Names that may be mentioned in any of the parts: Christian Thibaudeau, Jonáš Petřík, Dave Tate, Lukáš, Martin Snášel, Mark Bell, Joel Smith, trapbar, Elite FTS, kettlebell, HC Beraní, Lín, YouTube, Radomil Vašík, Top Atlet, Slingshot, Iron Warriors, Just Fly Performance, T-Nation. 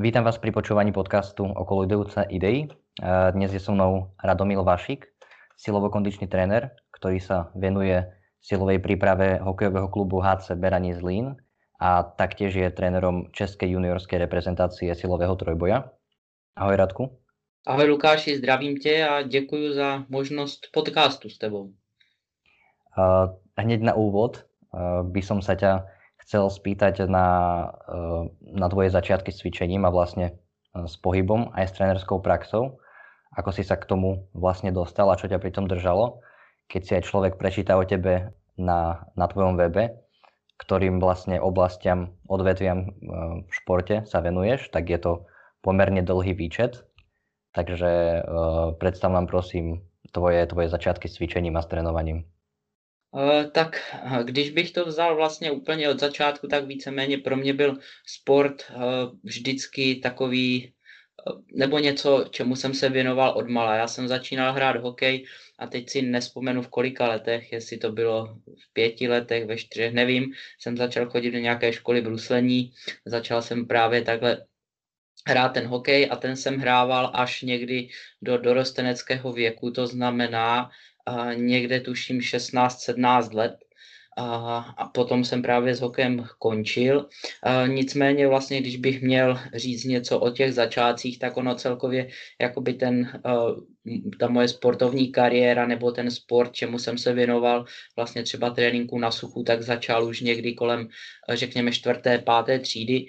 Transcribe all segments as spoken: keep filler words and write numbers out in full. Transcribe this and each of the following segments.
Vítam vás pri počúvaní podcastu Okolo idejúce idei. Dnes je so mnou Radomil Vašík, silovo-kondičný tréner, ktorý sa venuje silovej príprave hokejového klubu há cé Beraní z Lín a taktiež je trénerom českej juniorskej reprezentácie silového trojboja. Ahoj Radku. Ahoj Lukáši, zdravím te a ďakujem za možnosť podcastu s tebou. Hneď na úvod by som sa ťa chcel spýtať na, na tvoje začiatky s cvičením a vlastne s pohybom aj s trénerskou praxou. Ako si sa k tomu vlastne dostal a čo ťa pri tom držalo, keď si aj človek prečíta o tebe na, na tvojom webe, ktorým vlastne oblastiam, odvetviam v športe sa venuješ, tak je to pomerne dlhý výčet. Takže predstav nám prosím tvoje, tvoje začiatky s cvičením a s trénovaním. Tak když bych to vzal vlastně úplně od začátku, tak víceméně pro mě byl sport vždycky takový, nebo něco, čemu jsem se věnoval od mala. Já jsem začínal hrát hokej a teď si nespomenu v kolika letech, jestli to bylo v pěti letech, ve čtyřech, nevím. Jsem začal chodit do nějaké školy bruslení, začal jsem právě takhle hrát ten hokej a ten jsem hrával až někdy do dorosteneckého věku, to znamená, a někde tuším šestnáct sedmnáct let a, a potom jsem právě s hokejem končil. A nicméně vlastně, když bych měl říct něco o těch začátcích, tak ono celkově jakoby ten, ta moje sportovní kariéra nebo ten sport, čemu jsem se věnoval, vlastně třeba tréninku na suchu, tak začal už někdy kolem, řekněme, čtvrté, páté třídy.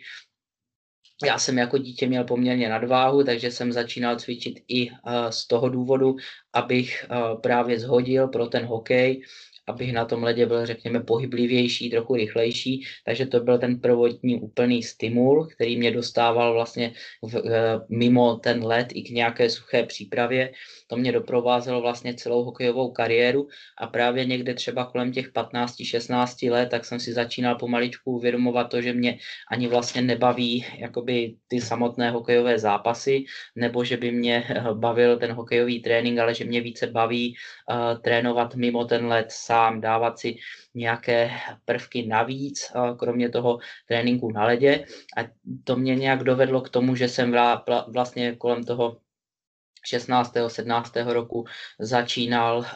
Já jsem jako dítě měl poměrně nadváhu, takže jsem začínal cvičit i z toho důvodu, abych právě zhodil pro ten hokej, abych na tom ledě byl, řekněme, pohyblivější, trochu rychlejší. Takže to byl ten prvotní úplný stimul, který mě dostával vlastně v, mimo ten led i k nějaké suché přípravě. To mě doprovázelo vlastně celou hokejovou kariéru a právě někde třeba kolem těch patnáct šestnáct let, tak jsem si začínal pomaličku uvědomovat to, že mě ani vlastně nebaví jakoby ty samotné hokejové zápasy, nebo že by mě bavil ten hokejový trénink, ale že mě více baví uh, trénovat mimo ten led sám, dávat si nějaké prvky navíc, uh, kromě toho tréninku na ledě. A to mě nějak dovedlo k tomu, že jsem vla, vla, vlastně kolem toho šestnáctého sedmnáctého roku začínal uh,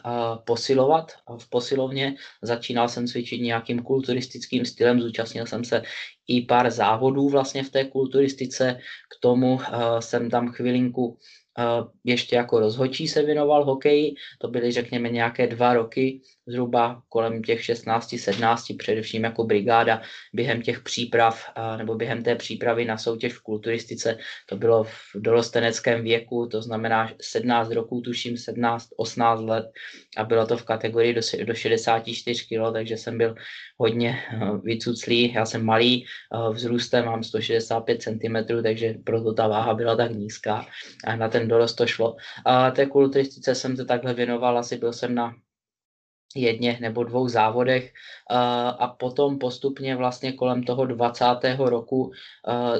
posilovat v posilovně, začínal jsem cvičit nějakým kulturistickým stylem, zúčastnil jsem se i pár závodů vlastně v té kulturistice, k tomu uh, jsem tam chvilinku uh, ještě jako rozhodčí se věnoval hokeji, to byly řekněme nějaké dva roky, zhruba kolem těch šestnáct sedmnáct, především jako brigáda během těch příprav nebo během té přípravy na soutěž v kulturistice. To bylo v dorosteneckém věku, to znamená sedmnáct roků, tuším sedmnáct osmnáct let a bylo to v kategorii do, do šedesát čtyři kg, takže jsem byl hodně vycuclý. Já jsem malý, vzrůstem mám sto šedesát pět centimetrů, takže proto ta váha byla tak nízká a na ten dorost to šlo. A té kulturistice jsem to takhle věnoval, asi byl jsem na jedně nebo dvou závodech a potom postupně vlastně kolem toho dvacátého roku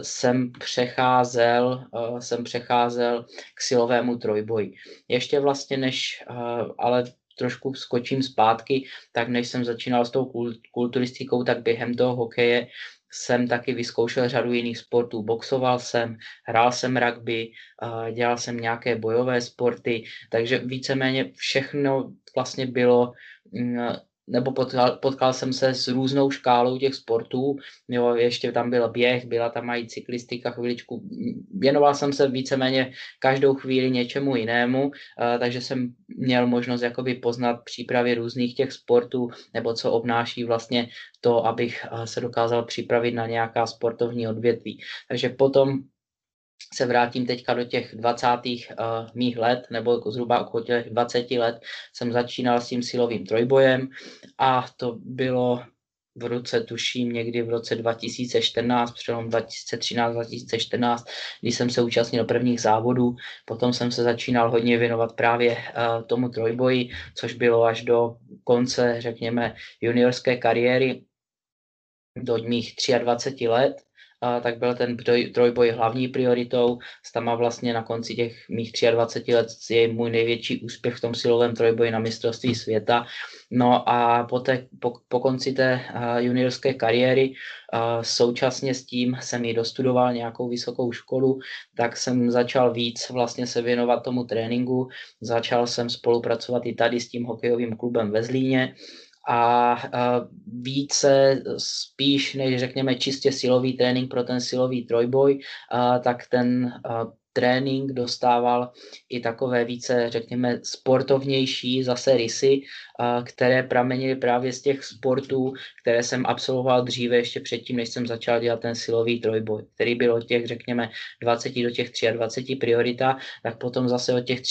jsem přecházel, jsem přecházel k silovému trojboji. Ještě vlastně než, ale trošku skočím zpátky, tak než jsem začínal s tou kulturistikou, tak během toho hokeje jsem taky vyzkoušel řadu jiných sportů. Boxoval jsem, hrál jsem rugby, dělal jsem nějaké bojové sporty, takže víceméně všechno vlastně bylo, nebo potkal, potkal jsem se s různou škálou těch sportů, jo, ještě tam byl běh, byla tam i cyklistika chviličku, věnoval jsem se víceméně každou chvíli něčemu jinému, a, takže jsem měl možnost jakoby poznat přípravy různých těch sportů, nebo co obnáší vlastně to, abych se dokázal připravit na nějaká sportovní odvětví. Takže potom se vrátím teďka do těch dvacátých uh, mých let, nebo zhruba okolo těch dvaceti let, jsem začínal s tím silovým trojbojem a to bylo v roce, tuším někdy v roce dva tisíce čtrnáct, přelom dva tisíce třináct dva tisíce čtrnáct, kdy jsem se účastnil prvních závodů, potom jsem se začínal hodně věnovat právě uh, tomu trojboji, což bylo až do konce, řekněme, juniorské kariéry do mých dvaceti tří let. tak byl ten trojboj hlavní prioritou. Stama vlastně na konci těch mých dvaceti tří let je můj největší úspěch v tom silovém trojboji na mistrovství světa. No a po, té, po, po konci té juniorské kariéry současně s tím jsem ji dostudoval nějakou vysokou školu, tak jsem začal víc vlastně se věnovat tomu tréninku. Začal jsem spolupracovat i tady s tím hokejovým klubem ve Zlíně. A více, spíš než řekněme čistě silový trénink pro ten silový trojboj, tak ten trénink dostával i takové více, řekněme, sportovnější zase rysy, které pramenily právě z těch sportů, které jsem absolvoval dříve, ještě předtím, než jsem začal dělat ten silový trojboj, který byl od těch, řekněme, dvaceti do těch dvaceti tří priorita, tak potom zase od těch dvaceti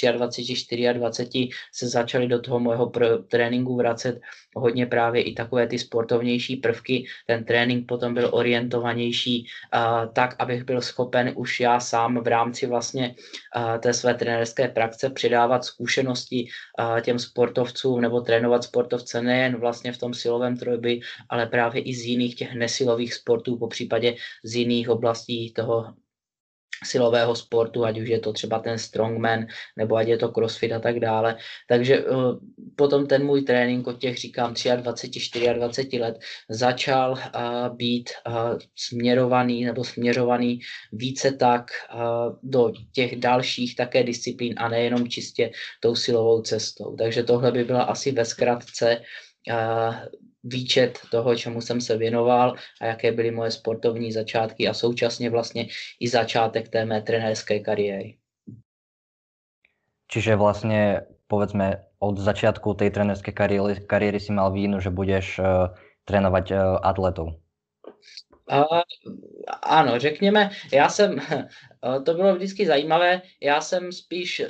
tří, dvaceti čtyři se začaly do toho mého tréninku vracet hodně právě i takové ty sportovnější prvky. Ten trénink potom byl orientovanější uh, tak, abych byl schopen už já sám v rámci vlastně uh, té své trenérské praxe předávat zkušenosti uh, těm sportovcům nebo trénovat sportovce nejen vlastně v tom silovém trojboji, ale právě i z jiných těch nesilových sportů, po případě z jiných oblastí toho silového sportu, ať už je to třeba ten strongman, nebo ať je to crossfit a tak dále. Takže uh, potom ten můj trénink od těch, říkám, dvaceti tří, dvaceti čtyři let začal uh, být uh, směrovaný nebo směřovaný více tak uh, do těch dalších také disciplín a nejenom čistě tou silovou cestou. Takže tohle by byla asi ve zkratce uh, výčet toho, čemu jsem se věnoval a jaké byly moje sportovní začátky a současně vlastně i začátek té mé trenérské kariéry. Čiže vlastně, povedzme, od začátku tej trenérské kariéry, kariéry si mal vínu, že budeš uh, trénovat uh, atletů. Uh, ano, řekněme, já jsem, uh, to bylo vždycky zajímavé, já jsem spíš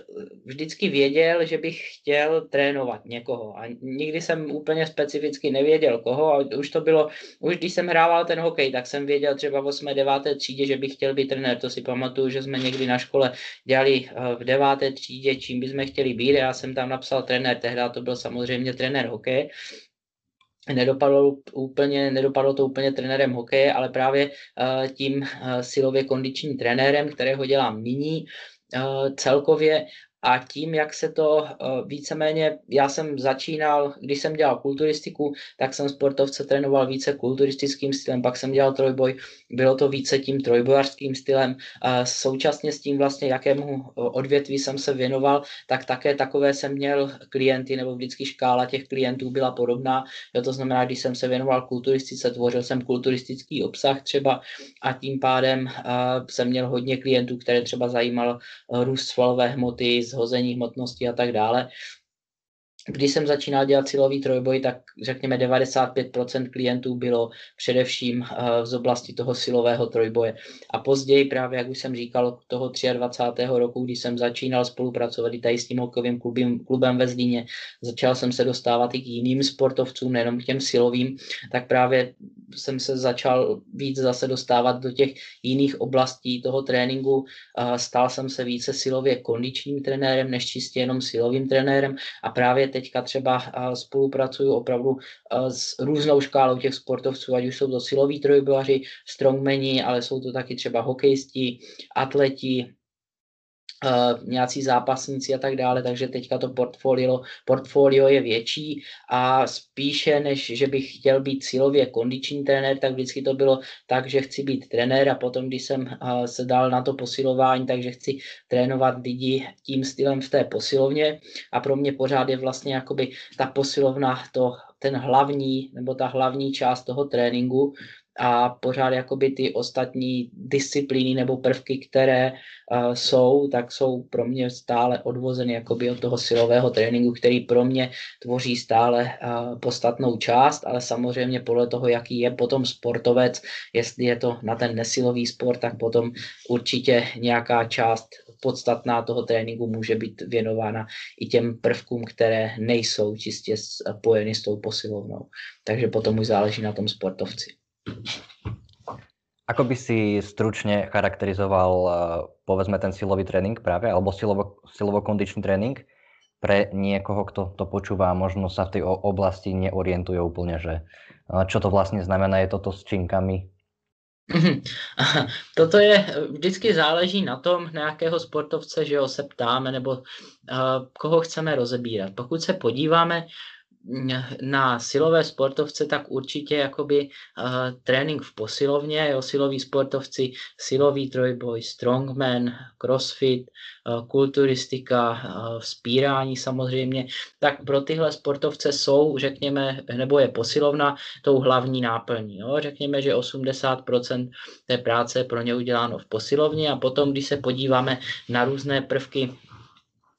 vždycky věděl, že bych chtěl trénovat někoho a nikdy jsem úplně specificky nevěděl koho a už to bylo, už když jsem hrával ten hokej, tak jsem věděl třeba v osmé deváté třídě, že bych chtěl být trenér, to si pamatuju, že jsme někdy na škole dělali uh, v deváté třídě, čím bychom chtěli být, já jsem tam napsal trenér, tehdy to byl samozřejmě trenér hokeje. Nedopadlo, úplně, nedopadlo to úplně trenérem hokeje, ale právě uh, tím uh, silově kondičním trenérem, kterého dělám nyní uh, celkově. A tím, jak se to uh, víceméně, já jsem začínal, když jsem dělal kulturistiku, tak jsem sportovce trénoval více kulturistickým stylem, pak jsem dělal trojboj, bylo to více tím trojbojařským stylem. Uh, současně s tím vlastně, jakému odvětví jsem se věnoval, tak také takové jsem měl klienty, nebo vždycky škála těch klientů byla podobná. Jo, to znamená, když jsem se věnoval kulturistice, tvořil jsem kulturistický obsah třeba a tím pádem uh, jsem měl hodně klientů, které třeba zajímal uh, růst svalové hmoty, hození hmotnosti a tak dále. Když jsem začínal dělat silový trojboj, tak řekněme devadesát pět procent klientů bylo především uh, z oblasti toho silového trojboje. A později právě, jak už jsem říkal, toho dvacátého třetího roku, když jsem začínal spolupracovat i tady s tím hokejovým klubem, klubem ve Zlíně, začal jsem se dostávat i k jiným sportovcům, nejenom k těm silovým, tak právě jsem se začal víc zase dostávat do těch jiných oblastí toho tréninku. Uh, stal jsem se více silově kondičním trenérem, než čistě jenom silovým trenérem a právě teďka třeba spolupracuju opravdu s různou škálou těch sportovců, ať už jsou to siloví trojbojaři, strongmeni, ale jsou to taky třeba hokejisti, atleti, Uh, nějací zápasníci a tak dále, takže teďka to portfolio, portfolio je větší a spíše než, že bych chtěl být silově kondiční trenér, tak vždycky to bylo tak, že chci být trenér a potom, když jsem uh, se dal na to posilování, takže chci trénovat lidi tím stylem v té posilovně a pro mě pořád je vlastně jakoby ta posilovna, to, ten hlavní nebo ta hlavní část toho tréninku, a pořád jakoby ty ostatní disciplíny nebo prvky, které uh, jsou, tak jsou pro mě stále odvozeny jakoby od toho silového tréninku, který pro mě tvoří stále uh, podstatnou část, ale samozřejmě podle toho, jaký je potom sportovec, jestli je to na ten nesilový sport, tak potom určitě nějaká část podstatná toho tréninku může být věnována i těm prvkům, které nejsou čistě spojeny s tou posilovnou. Takže potom už záleží na tom sportovci. Ako by si stručne charakterizoval, povedzme, ten silový tréning práve, alebo silovo, silovo-kondičný tréning pre niekoho, kto to počúva a možno sa v tej oblasti neorientuje úplne, že čo to vlastne znamená, je toto s činkami? Toto je, vždycky záleží na tom, na jakého sportovce, že jo, se ptáme, nebo uh, koho chceme rozebírat. Pokud se podíváme na silové sportovce, tak určitě jakoby uh, trénink v posilovně, jo, siloví sportovci, silový trojboj, strongman, crossfit, uh, kulturistika, uh, vzpírání samozřejmě, tak pro tyhle sportovce jsou, řekněme, nebo je posilovna tou hlavní náplní. Jo. Řekněme, že osmdesát procent té práce je pro ně uděláno v posilovně a potom, když se podíváme na různé prvky,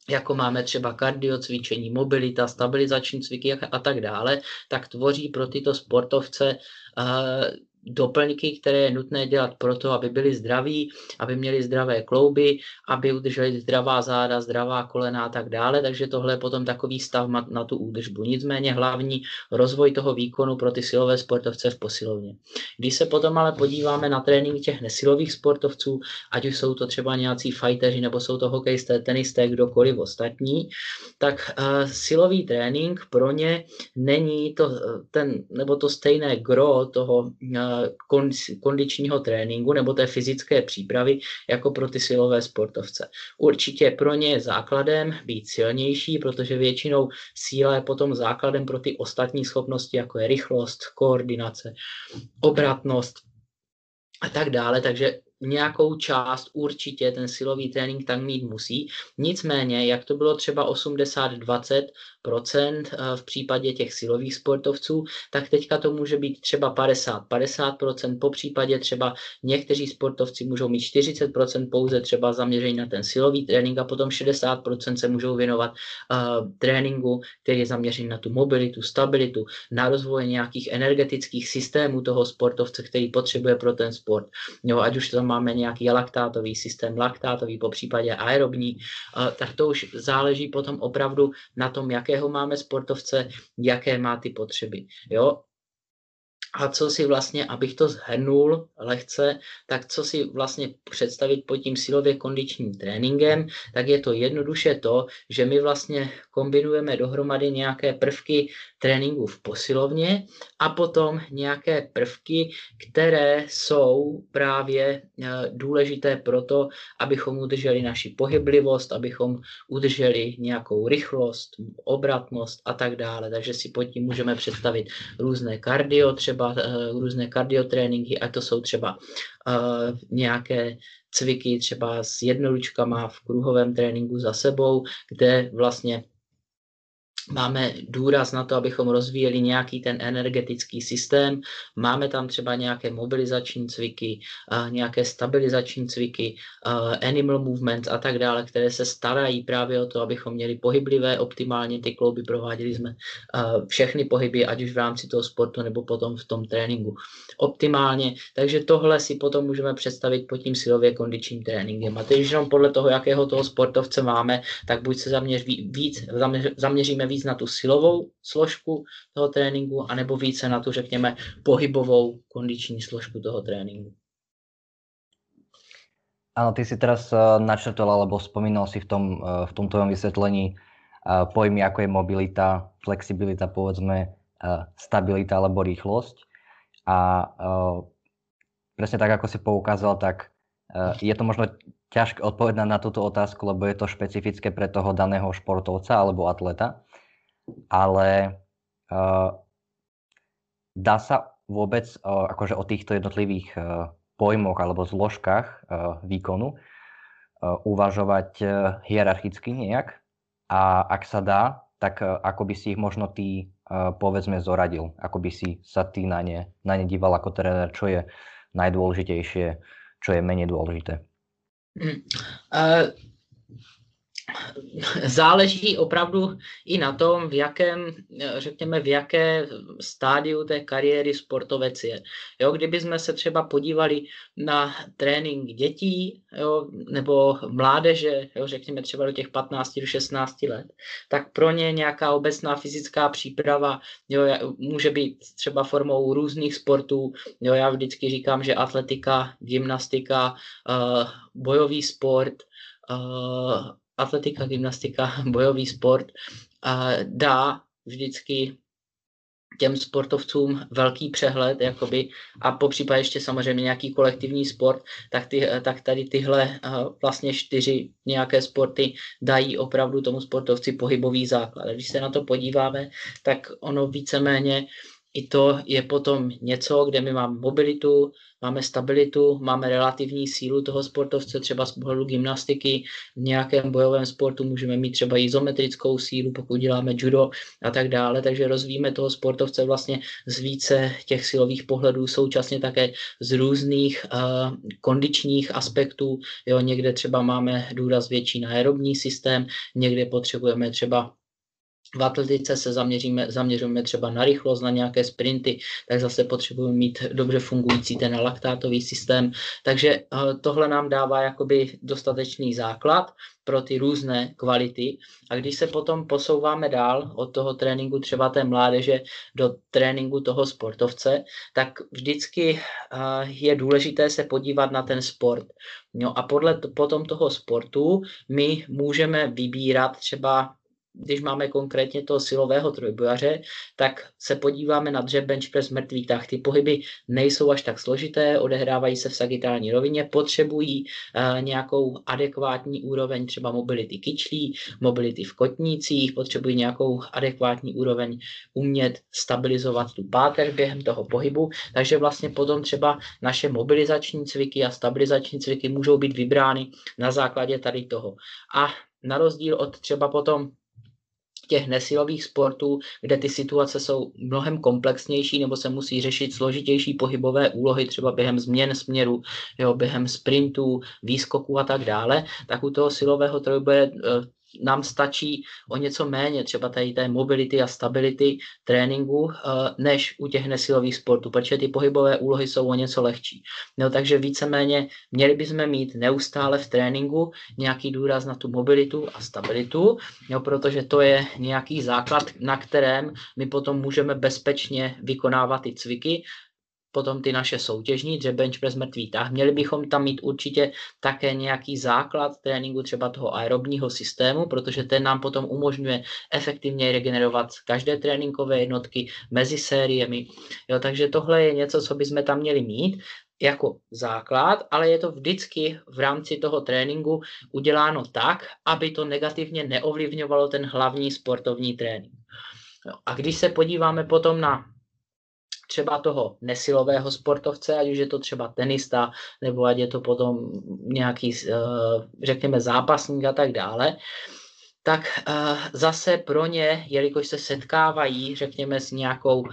jako máme třeba kardio cvičení, mobilita, stabilizační cviky a tak dále, tak tvoří pro tyto sportovce uh, doplňky, které je nutné dělat proto, aby byli zdraví, aby měli zdravé klouby, aby udrželi zdravá záda, zdravá kolena a tak dále, takže tohle je potom takový stav na tu údržbu. Nicméně hlavní rozvoj toho výkonu pro ty silové sportovce v posilovně. Když se potom ale podíváme na trénink těch nesilových sportovců, ať už jsou to třeba nějací fajteři, nebo jsou to hokejisté, tenisté, kdokoliv ostatní, tak uh, silový trénink pro ně není to, ten, nebo to stejné gro toho uh, kondičního tréninku nebo té fyzické přípravy jako pro ty silové sportovce. Určitě pro ně je základem být silnější, protože většinou síla je potom základem pro ty ostatní schopnosti, jako je rychlost, koordinace, obratnost a tak dále, takže nějakou část určitě ten silový trénink tam mít musí. Nicméně, jak to bylo třeba osmdesát dvacet procent v případě těch silových sportovců, tak teďka to může být třeba padesát padesát procent, po případě třeba někteří sportovci můžou mít čtyřicet procent pouze třeba zaměření na ten silový trénink a potom šedesát procent se můžou věnovat uh, tréninku, který je zaměřený na tu mobilitu, stabilitu, na rozvoj nějakých energetických systémů toho sportovce, který potřebuje pro ten sport. Jo, ať už tam máme nějaký laktátový systém, laktátový, po případě aerobní, uh, tak to už záleží potom opravdu na tom, jakého máme sportovce, jaké má ty potřeby. Jo? A co si vlastně, abych to zhrnul lehce, tak co si vlastně představit pod tím silově kondičním tréninkem, tak je to jednoduše to, že my vlastně kombinujeme dohromady nějaké prvky tréninku v posilovně a potom nějaké prvky, které jsou právě důležité pro to, abychom udrželi naši pohyblivost, abychom udrželi nějakou rychlost, obratnost a tak dále. Takže si pod tím můžeme představit různé kardio, třeba různé kardiotréninky, a to jsou třeba uh, nějaké cviky třeba s jednoručkama v kruhovém tréninku za sebou, kde vlastně máme důraz na to, abychom rozvíjeli nějaký ten energetický systém, máme tam třeba nějaké mobilizační cviky, uh, nějaké stabilizační cviky, uh, animal movements a tak dále, které se starají právě o to, abychom měli pohyblivé, optimálně ty klouby, prováděli jsme uh, všechny pohyby, ať už v rámci toho sportu nebo potom v tom tréninku optimálně, takže tohle si potom můžeme představit pod tím silově kondičním tréninkem. A teď už jenom podle toho, jakého toho sportovce máme, tak buď se zaměř, víc, zaměř, zaměříme víc na tu silovou složku toho tréninku, anebo více na tu, řekněme, pohybovou kondiční složku toho tréninku. Áno, ty si teraz uh, načrtol, alebo spomínal si v tom, uh, v tom tvojom vysvetlení uh, pojmy, ako je mobilita, flexibilita, povedzme, uh, stabilita alebo rýchlosť. A uh, presne tak, ako si poukázal, tak uh, je to možno ťažké odpovedať na túto otázku, lebo je to špecifické pre toho daného športovca alebo atleta. Ale uh, dá sa vôbec uh, akože o týchto jednotlivých uh, pojmoch alebo zložkách uh, výkonu uh, uvažovať uh, hierarchicky nejak? A ak sa dá, tak uh, ako by si ich možno ty uh, povedzme zoradil? Ako by si sa ty na ne, na ne díval ako tréner, čo je najdôležitejšie, čo je menej dôležité? Mm, uh... Záleží opravdu i na tom, v jakém, řekněme, v jaké stádiu té kariéry sportovec je. Jo, kdyby jsme se třeba podívali na trénink dětí, jo, nebo mládeže, jo, řekněme třeba do těch patnácti do šestnácti let, tak pro ně nějaká obecná fyzická příprava, jo, může být třeba formou různých sportů. Jo, já vždycky říkám, že atletika, gymnastika, uh, bojový sport, uh, atletika, gymnastika, bojový sport dá vždycky těm sportovcům velký přehled jakoby, a popřípadě ještě samozřejmě nějaký kolektivní sport, tak, ty, tak tady tyhle vlastně čtyři nějaké sporty dají opravdu tomu sportovci pohybový základ. Když se na to podíváme, tak ono víceméně i to je potom něco, kde my máme mobilitu, máme stabilitu, máme relativní sílu toho sportovce, třeba z pohledu gymnastiky, v nějakém bojovém sportu můžeme mít třeba izometrickou sílu, pokud děláme judo a tak dále, takže rozvíjíme toho sportovce vlastně z více těch silových pohledů, současně také z různých uh, kondičních aspektů, jo, někde třeba máme důraz větší na aerobní systém, někde potřebujeme třeba v atletice se zaměříme, zaměřujeme třeba na rychlost, na nějaké sprinty, tak zase potřebujeme mít dobře fungující ten laktátový systém. Takže tohle nám dává jakoby dostatečný základ pro ty různé kvality. A když se potom posouváme dál od toho tréninku třeba té mládeže do tréninku toho sportovce, tak vždycky je důležité se podívat na ten sport. No a podle potom toho sportu my můžeme vybírat třeba, když máme konkrétně toho silového trojbojaře, tak se podíváme na dřep, bench press, mrtvý tah. Ty pohyby nejsou až tak složité, odehrávají se v sagitální rovině, potřebují uh, nějakou adekvátní úroveň třeba mobility kyčlí, mobility v kotnících, potřebují nějakou adekvátní úroveň umět stabilizovat tu páteř během toho pohybu. Takže vlastně potom třeba naše mobilizační cviky a stabilizační cviky můžou být vybrány na základě tady toho. A na rozdíl od třeba potom těch nesilových sportů, kde ty situace jsou mnohem komplexnější nebo se musí řešit složitější pohybové úlohy třeba během změn směru, jo, během sprintů, výskoků a tak dále, tak u toho silového trojboje nám stačí o něco méně třeba tady té mobility a stability tréninku než u těch nesilových sportů, protože ty pohybové úlohy jsou o něco lehčí. No, takže víceméně měli bychom mít neustále v tréninku nějaký důraz na tu mobilitu a stabilitu, no, protože to je nějaký základ, na kterém my potom můžeme bezpečně vykonávat ty cviky, potom ty naše soutěžní, dřep, bench press, mrtvý tah. Měli bychom tam mít určitě také nějaký základ tréninku třeba toho aerobního systému, protože ten nám potom umožňuje efektivně regenerovat každé tréninkové jednotky mezi sériemi. Jo, takže tohle je něco, co bychom tam měli mít jako základ, ale je to vždycky v rámci toho tréninku uděláno tak, aby to negativně neovlivňovalo ten hlavní sportovní trénink. Jo, a když se podíváme potom na třeba toho nesilového sportovce, ať už je to třeba tenista, nebo ať je to potom nějaký, řekněme, zápasník a tak dále, tak zase pro ně, jelikož se setkávají, řekněme, s, nějakou,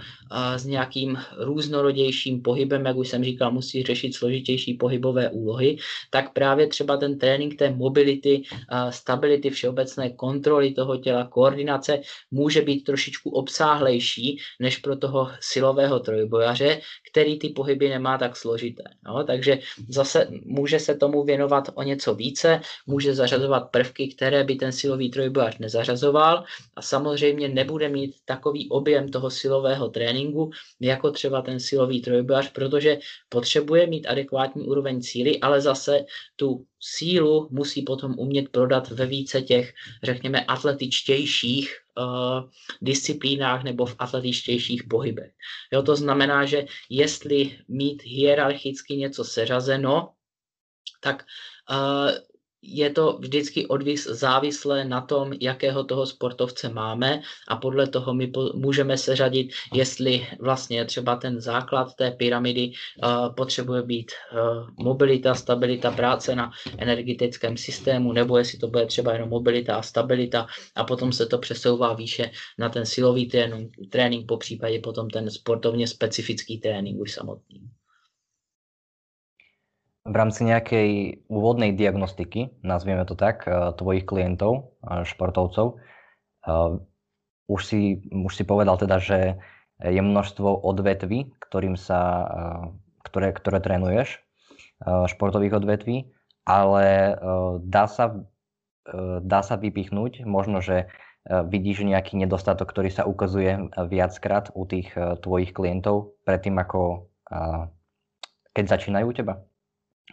s nějakým různorodějším pohybem, jak už jsem říkal, musí řešit složitější pohybové úlohy, tak právě třeba ten trénink té mobility, stability, všeobecné kontroly toho těla, koordinace může být trošičku obsáhlejší než pro toho silového trojbojaře, který ty pohyby nemá tak složité. No, takže zase může se tomu věnovat o něco více, může zařazovat prvky, které by ten silový trojbojař trojbojař nezařazoval a samozřejmě nebude mít takový objem toho silového tréninku, jako třeba ten silový trojbojař, protože potřebuje mít adekvátní úroveň síly, ale zase tu sílu musí potom umět prodat ve více těch, řekněme, atletičtějších uh, disciplínách nebo v atletičtějších pohybech. Jo, to znamená, že jestli mít hierarchicky něco seřazeno, tak uh, je to vždycky odvis, závislé na tom, jakého toho sportovce máme a podle toho my po, můžeme seřadit, jestli vlastně třeba ten základ té pyramidy uh, potřebuje být uh, mobilita, stabilita, práce na energetickém systému, nebo jestli to bude třeba jenom mobilita a stabilita a potom se to přesouvá výše na ten silový trénink, trénink po případě potom ten sportovně specifický trénink už samotný. V rámci nejakej úvodnej diagnostiky, nazvieme to tak, tvojich klientov, športovcov, už si, už si povedal teda, že je množstvo odvetví, ktorým sa, ktoré, ktoré trénuješ, športových odvetví, ale dá sa, dá sa vypichnúť, možno, že vidíš nejaký nedostatok, ktorý sa ukazuje viackrát u tých tvojich klientov predtým, ako keď začínajú u teba?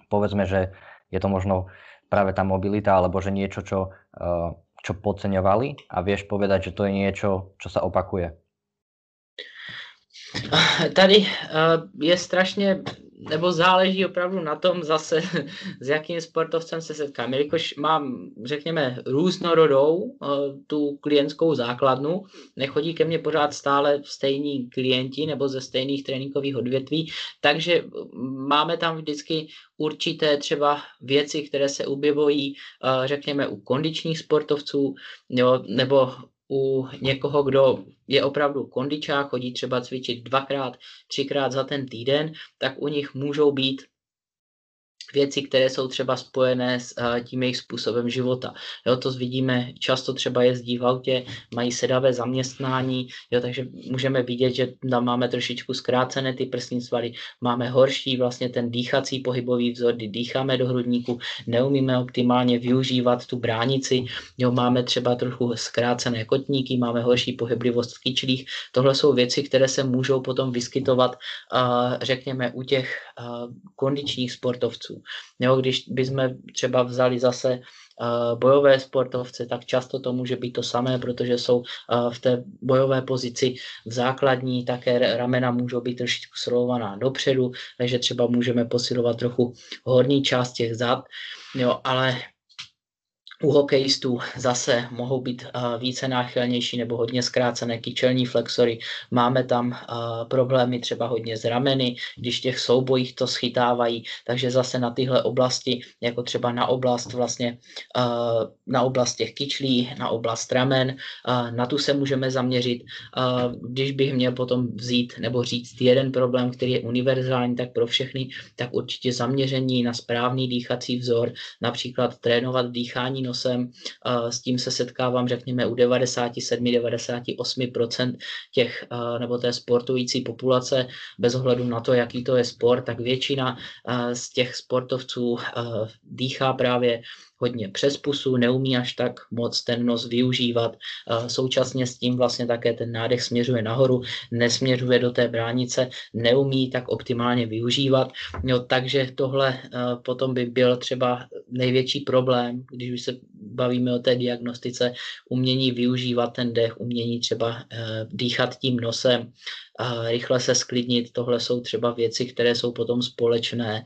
Povedzme, že je to možno práve tá mobilita, alebo že niečo, čo, čo podceňovali a vieš povedať, že to je niečo, čo sa opakuje. Tady je strašně, nebo záleží opravdu na tom zase, s jakým sportovcem se setkám. Jelikož mám, řekněme, různorodou tu klientskou základnu, nechodí ke mně pořád stále stejní klienti nebo ze stejných tréninkových odvětví, takže máme tam vždycky určité třeba věci, které se objevují, řekněme, u kondičních sportovců, jo, nebo u někoho, kdo je opravdu kondičák, chodí třeba cvičit dvakrát, třikrát za ten týden, tak u nich můžou být věci, které jsou třeba spojené s tím jejich způsobem života. Jo, to vidíme, často třeba jezdí v autě, mají sedavé zaměstnání, jo, takže můžeme vidět, že tam máme trošičku zkrácené ty prsní svaly, máme horší vlastně ten dýchací pohybový vzor, kdy dýcháme do hrudníku, neumíme optimálně využívat tu bránici, jo, máme třeba trochu zkrácené kotníky, máme horší pohyblivost v kyčlích. Tohle jsou věci, které se můžou potom vyskytovat, řekněme, u těch kondičních sportovců. Jo, když bychom třeba vzali zase uh, bojové sportovce, tak často to může být to samé, protože jsou uh, v té bojové pozici v základní, také ramena můžou být trošičku srovnaná dopředu, takže třeba můžeme posilovat trochu horní část těch zad, jo, ale u hokejistů zase mohou být uh, více náchylnější nebo hodně zkrácené kyčelní flexory. Máme tam uh, problémy třeba hodně z rameny, když v těch soubojích to schytávají. Takže zase na tyhle oblasti, jako třeba na oblast vlastně, uh, na oblast těch kyčlí, na oblast ramen, uh, na tu se můžeme zaměřit. Uh, když bych měl potom vzít nebo říct jeden problém, který je univerzální, tak pro všechny, tak určitě zaměření na správný dýchací vzor, například trénovat dýchání nosem. S tím se setkávám, řekněme, u devadesát sedm až devadesát osm procent těch, nebo té sportující populace, bez ohledu na to, jaký to je sport, tak většina z těch sportovců dýchá právě hodně přes pusu, neumí až tak moc ten nos využívat. Současně s tím vlastně také ten nádech směřuje nahoru, nesměřuje do té bránice, neumí tak optimálně využívat. No, takže tohle potom by byl třeba největší problém, když už se bavíme o té diagnostice, umění využívat ten dech, umění třeba dýchat tím nosem, rychle se sklidnit. Tohle jsou třeba věci, které jsou potom společné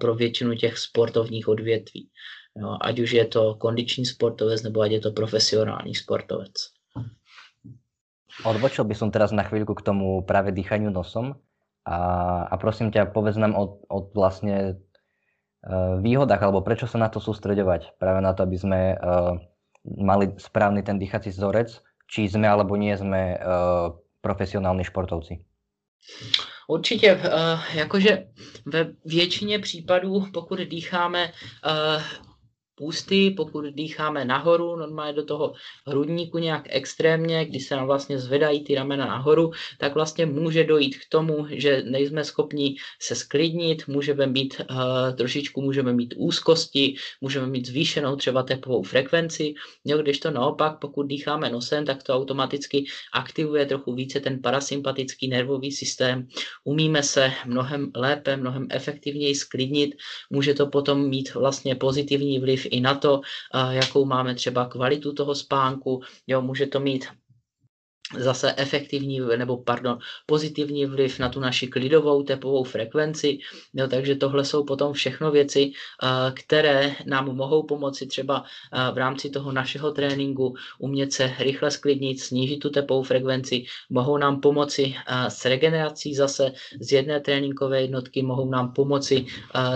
pro většinu těch sportovních odvětví. No, ať už je to kondiční sportovec, nebo ať je to profesionální sportovec. Odbočil by som teraz na chvíľku k tomu práve dýchaniu nosom. A, a prosím ťa, povedz nám o, o vlastne výhodách, alebo prečo sa na to sústreďovať. Práve na to, aby sme uh, mali správny ten dýchací vzorec, či sme alebo nie sme uh, profesionálni športovci. Určitě, jakože ve většině případů, pokud dýcháme pusty, pokud dýcháme nahoru, normálně do toho hrudníku nějak extrémně, kdy se nám vlastně zvedají ty ramena nahoru, tak vlastně může dojít k tomu, že nejsme schopni se sklidnit, můžeme mít uh, trošičku, můžeme mít úzkosti, můžeme mít zvýšenou třeba tepovou frekvenci, jo, když to naopak, pokud dýcháme nosem, tak to automaticky aktivuje trochu více ten parasympatický nervový systém, umíme se mnohem lépe, mnohem efektivněji sklidnit, může to potom mít vlastně pozitivní vliv i na to, jakou máme třeba kvalitu toho spánku, jo, může to mít zase efektivní, nebo pardon, pozitivní vliv na tu naši klidovou tepovou frekvenci, jo, takže tohle jsou potom všechno věci, které nám mohou pomoci třeba v rámci toho našeho tréninku umět se rychle sklidnit, snížit tu tepovou frekvenci, mohou nám pomoci s regenerací zase z jedné tréninkové jednotky, mohou nám pomoci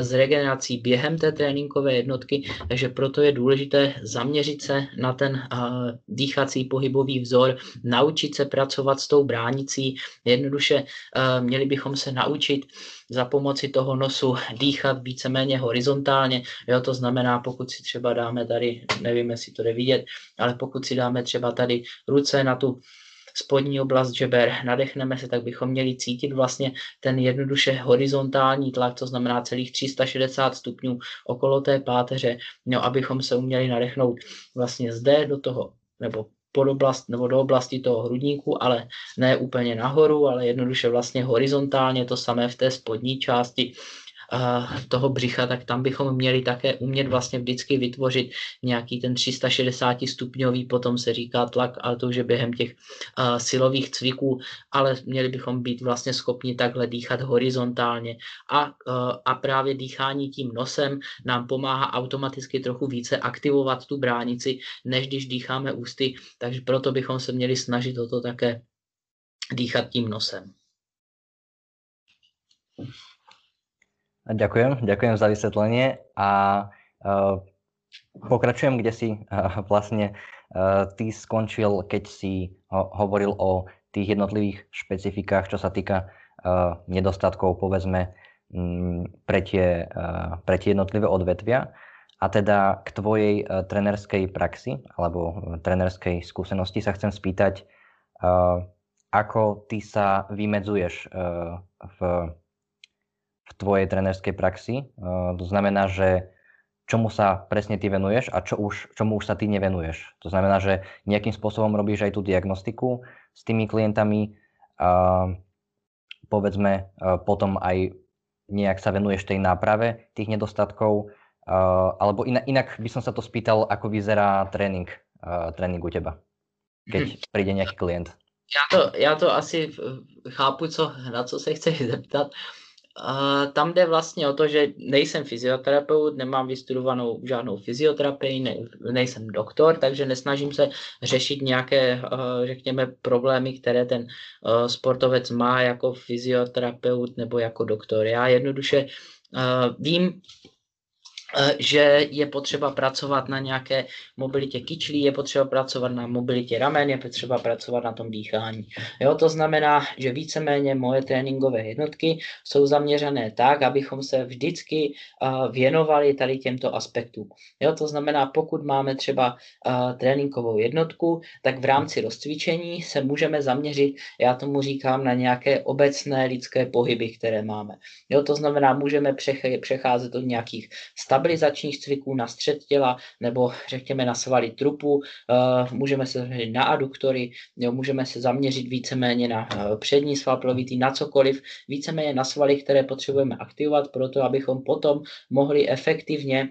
s regenerací během té tréninkové jednotky, takže proto je důležité zaměřit se na ten dýchací pohybový vzor, naučit se pracovat s tou bránicí. Jednoduše uh, měli bychom se naučit za pomoci toho nosu dýchat víceméně horizontálně. Jo, to znamená, pokud si třeba dáme tady, nevím, jestli to jde vidět, ale pokud si dáme třeba tady ruce na tu spodní oblast žeber, nadechneme se, tak bychom měli cítit vlastně ten jednoduše horizontální tlak, to znamená celých tři sta šedesát stupňů okolo té páteře, no, abychom se uměli nadechnout vlastně zde do toho, nebo pod oblast, nebo do oblasti toho hrudníku, ale ne úplně nahoru, ale jednoduše vlastně horizontálně, to samé v té spodní části. toho břicha, tak tam bychom měli také umět vlastně vždycky vytvořit nějaký ten tři sta šedesát stupňový, potom se říká tlak, ale to už je během těch uh, silových cviků, ale měli bychom být vlastně schopni takhle dýchat horizontálně a, uh, a právě dýchání tím nosem nám pomáhá automaticky trochu více aktivovat tu bránici, než když dýcháme ústy, takže proto bychom se měli snažit o to také dýchat tím nosem. Ďakujem, ďakujem za vysvetlenie a uh, pokračujem, kde si uh, vlastne uh, ty skončil, keď si uh, hovoril o tých jednotlivých špecifikách, čo sa týka uh, nedostatkov, povedzme, um, pre, tie, uh, pre tie jednotlivé odvetvia a teda k tvojej uh, trenerskej praxi alebo trenerskej skúsenosti sa chcem spýtať, uh, ako ty sa vymedzuješ uh, v v tvojej trénerskej praxi. To znamená, že čomu sa presne ty venuješ a čo už, čomu už sa ty nevenuješ. To znamená, že nejakým spôsobom robíš aj tú diagnostiku s tými klientami a povedzme potom aj nejak sa venuješ tej náprave tých nedostatkov alebo inak by som sa to spýtal, ako vyzerá tréning, tréning u teba, keď príde nejaký klient. Ja to, ja to asi chápu, co, na co sa chceš zeptat. Uh, tam jde vlastně o to, že nejsem fyzioterapeut, nemám vystudovanou žádnou fyzioterapii, ne, nejsem doktor, takže nesnažím se řešit nějaké, uh, řekněme, problémy, které ten uh, sportovec má jako fyzioterapeut nebo jako doktor. Já jednoduše uh, vím, že je potřeba pracovat na nějaké mobilitě kyčlí, je potřeba pracovat na mobilitě ramen, je potřeba pracovat na tom dýchání. Jo, to znamená, že víceméně moje tréninkové jednotky jsou zaměřené tak, abychom se vždycky uh, věnovali tady těmto aspektům. Jo, to znamená, pokud máme třeba uh, tréninkovou jednotku, tak v rámci rozcvičení se můžeme zaměřit, já tomu říkám, na nějaké obecné lidské pohyby, které máme. Jo, to znamená, můžeme přech- přecházet od nějakých stav stabilizačních cviků na střed těla nebo řekněme na svaly trupu, můžeme se zaměřit na aduktory, jo, můžeme se zaměřit víceméně na přední sval plovitý, na cokoliv, víceméně na svaly, které potřebujeme aktivovat proto, abychom potom mohli efektivně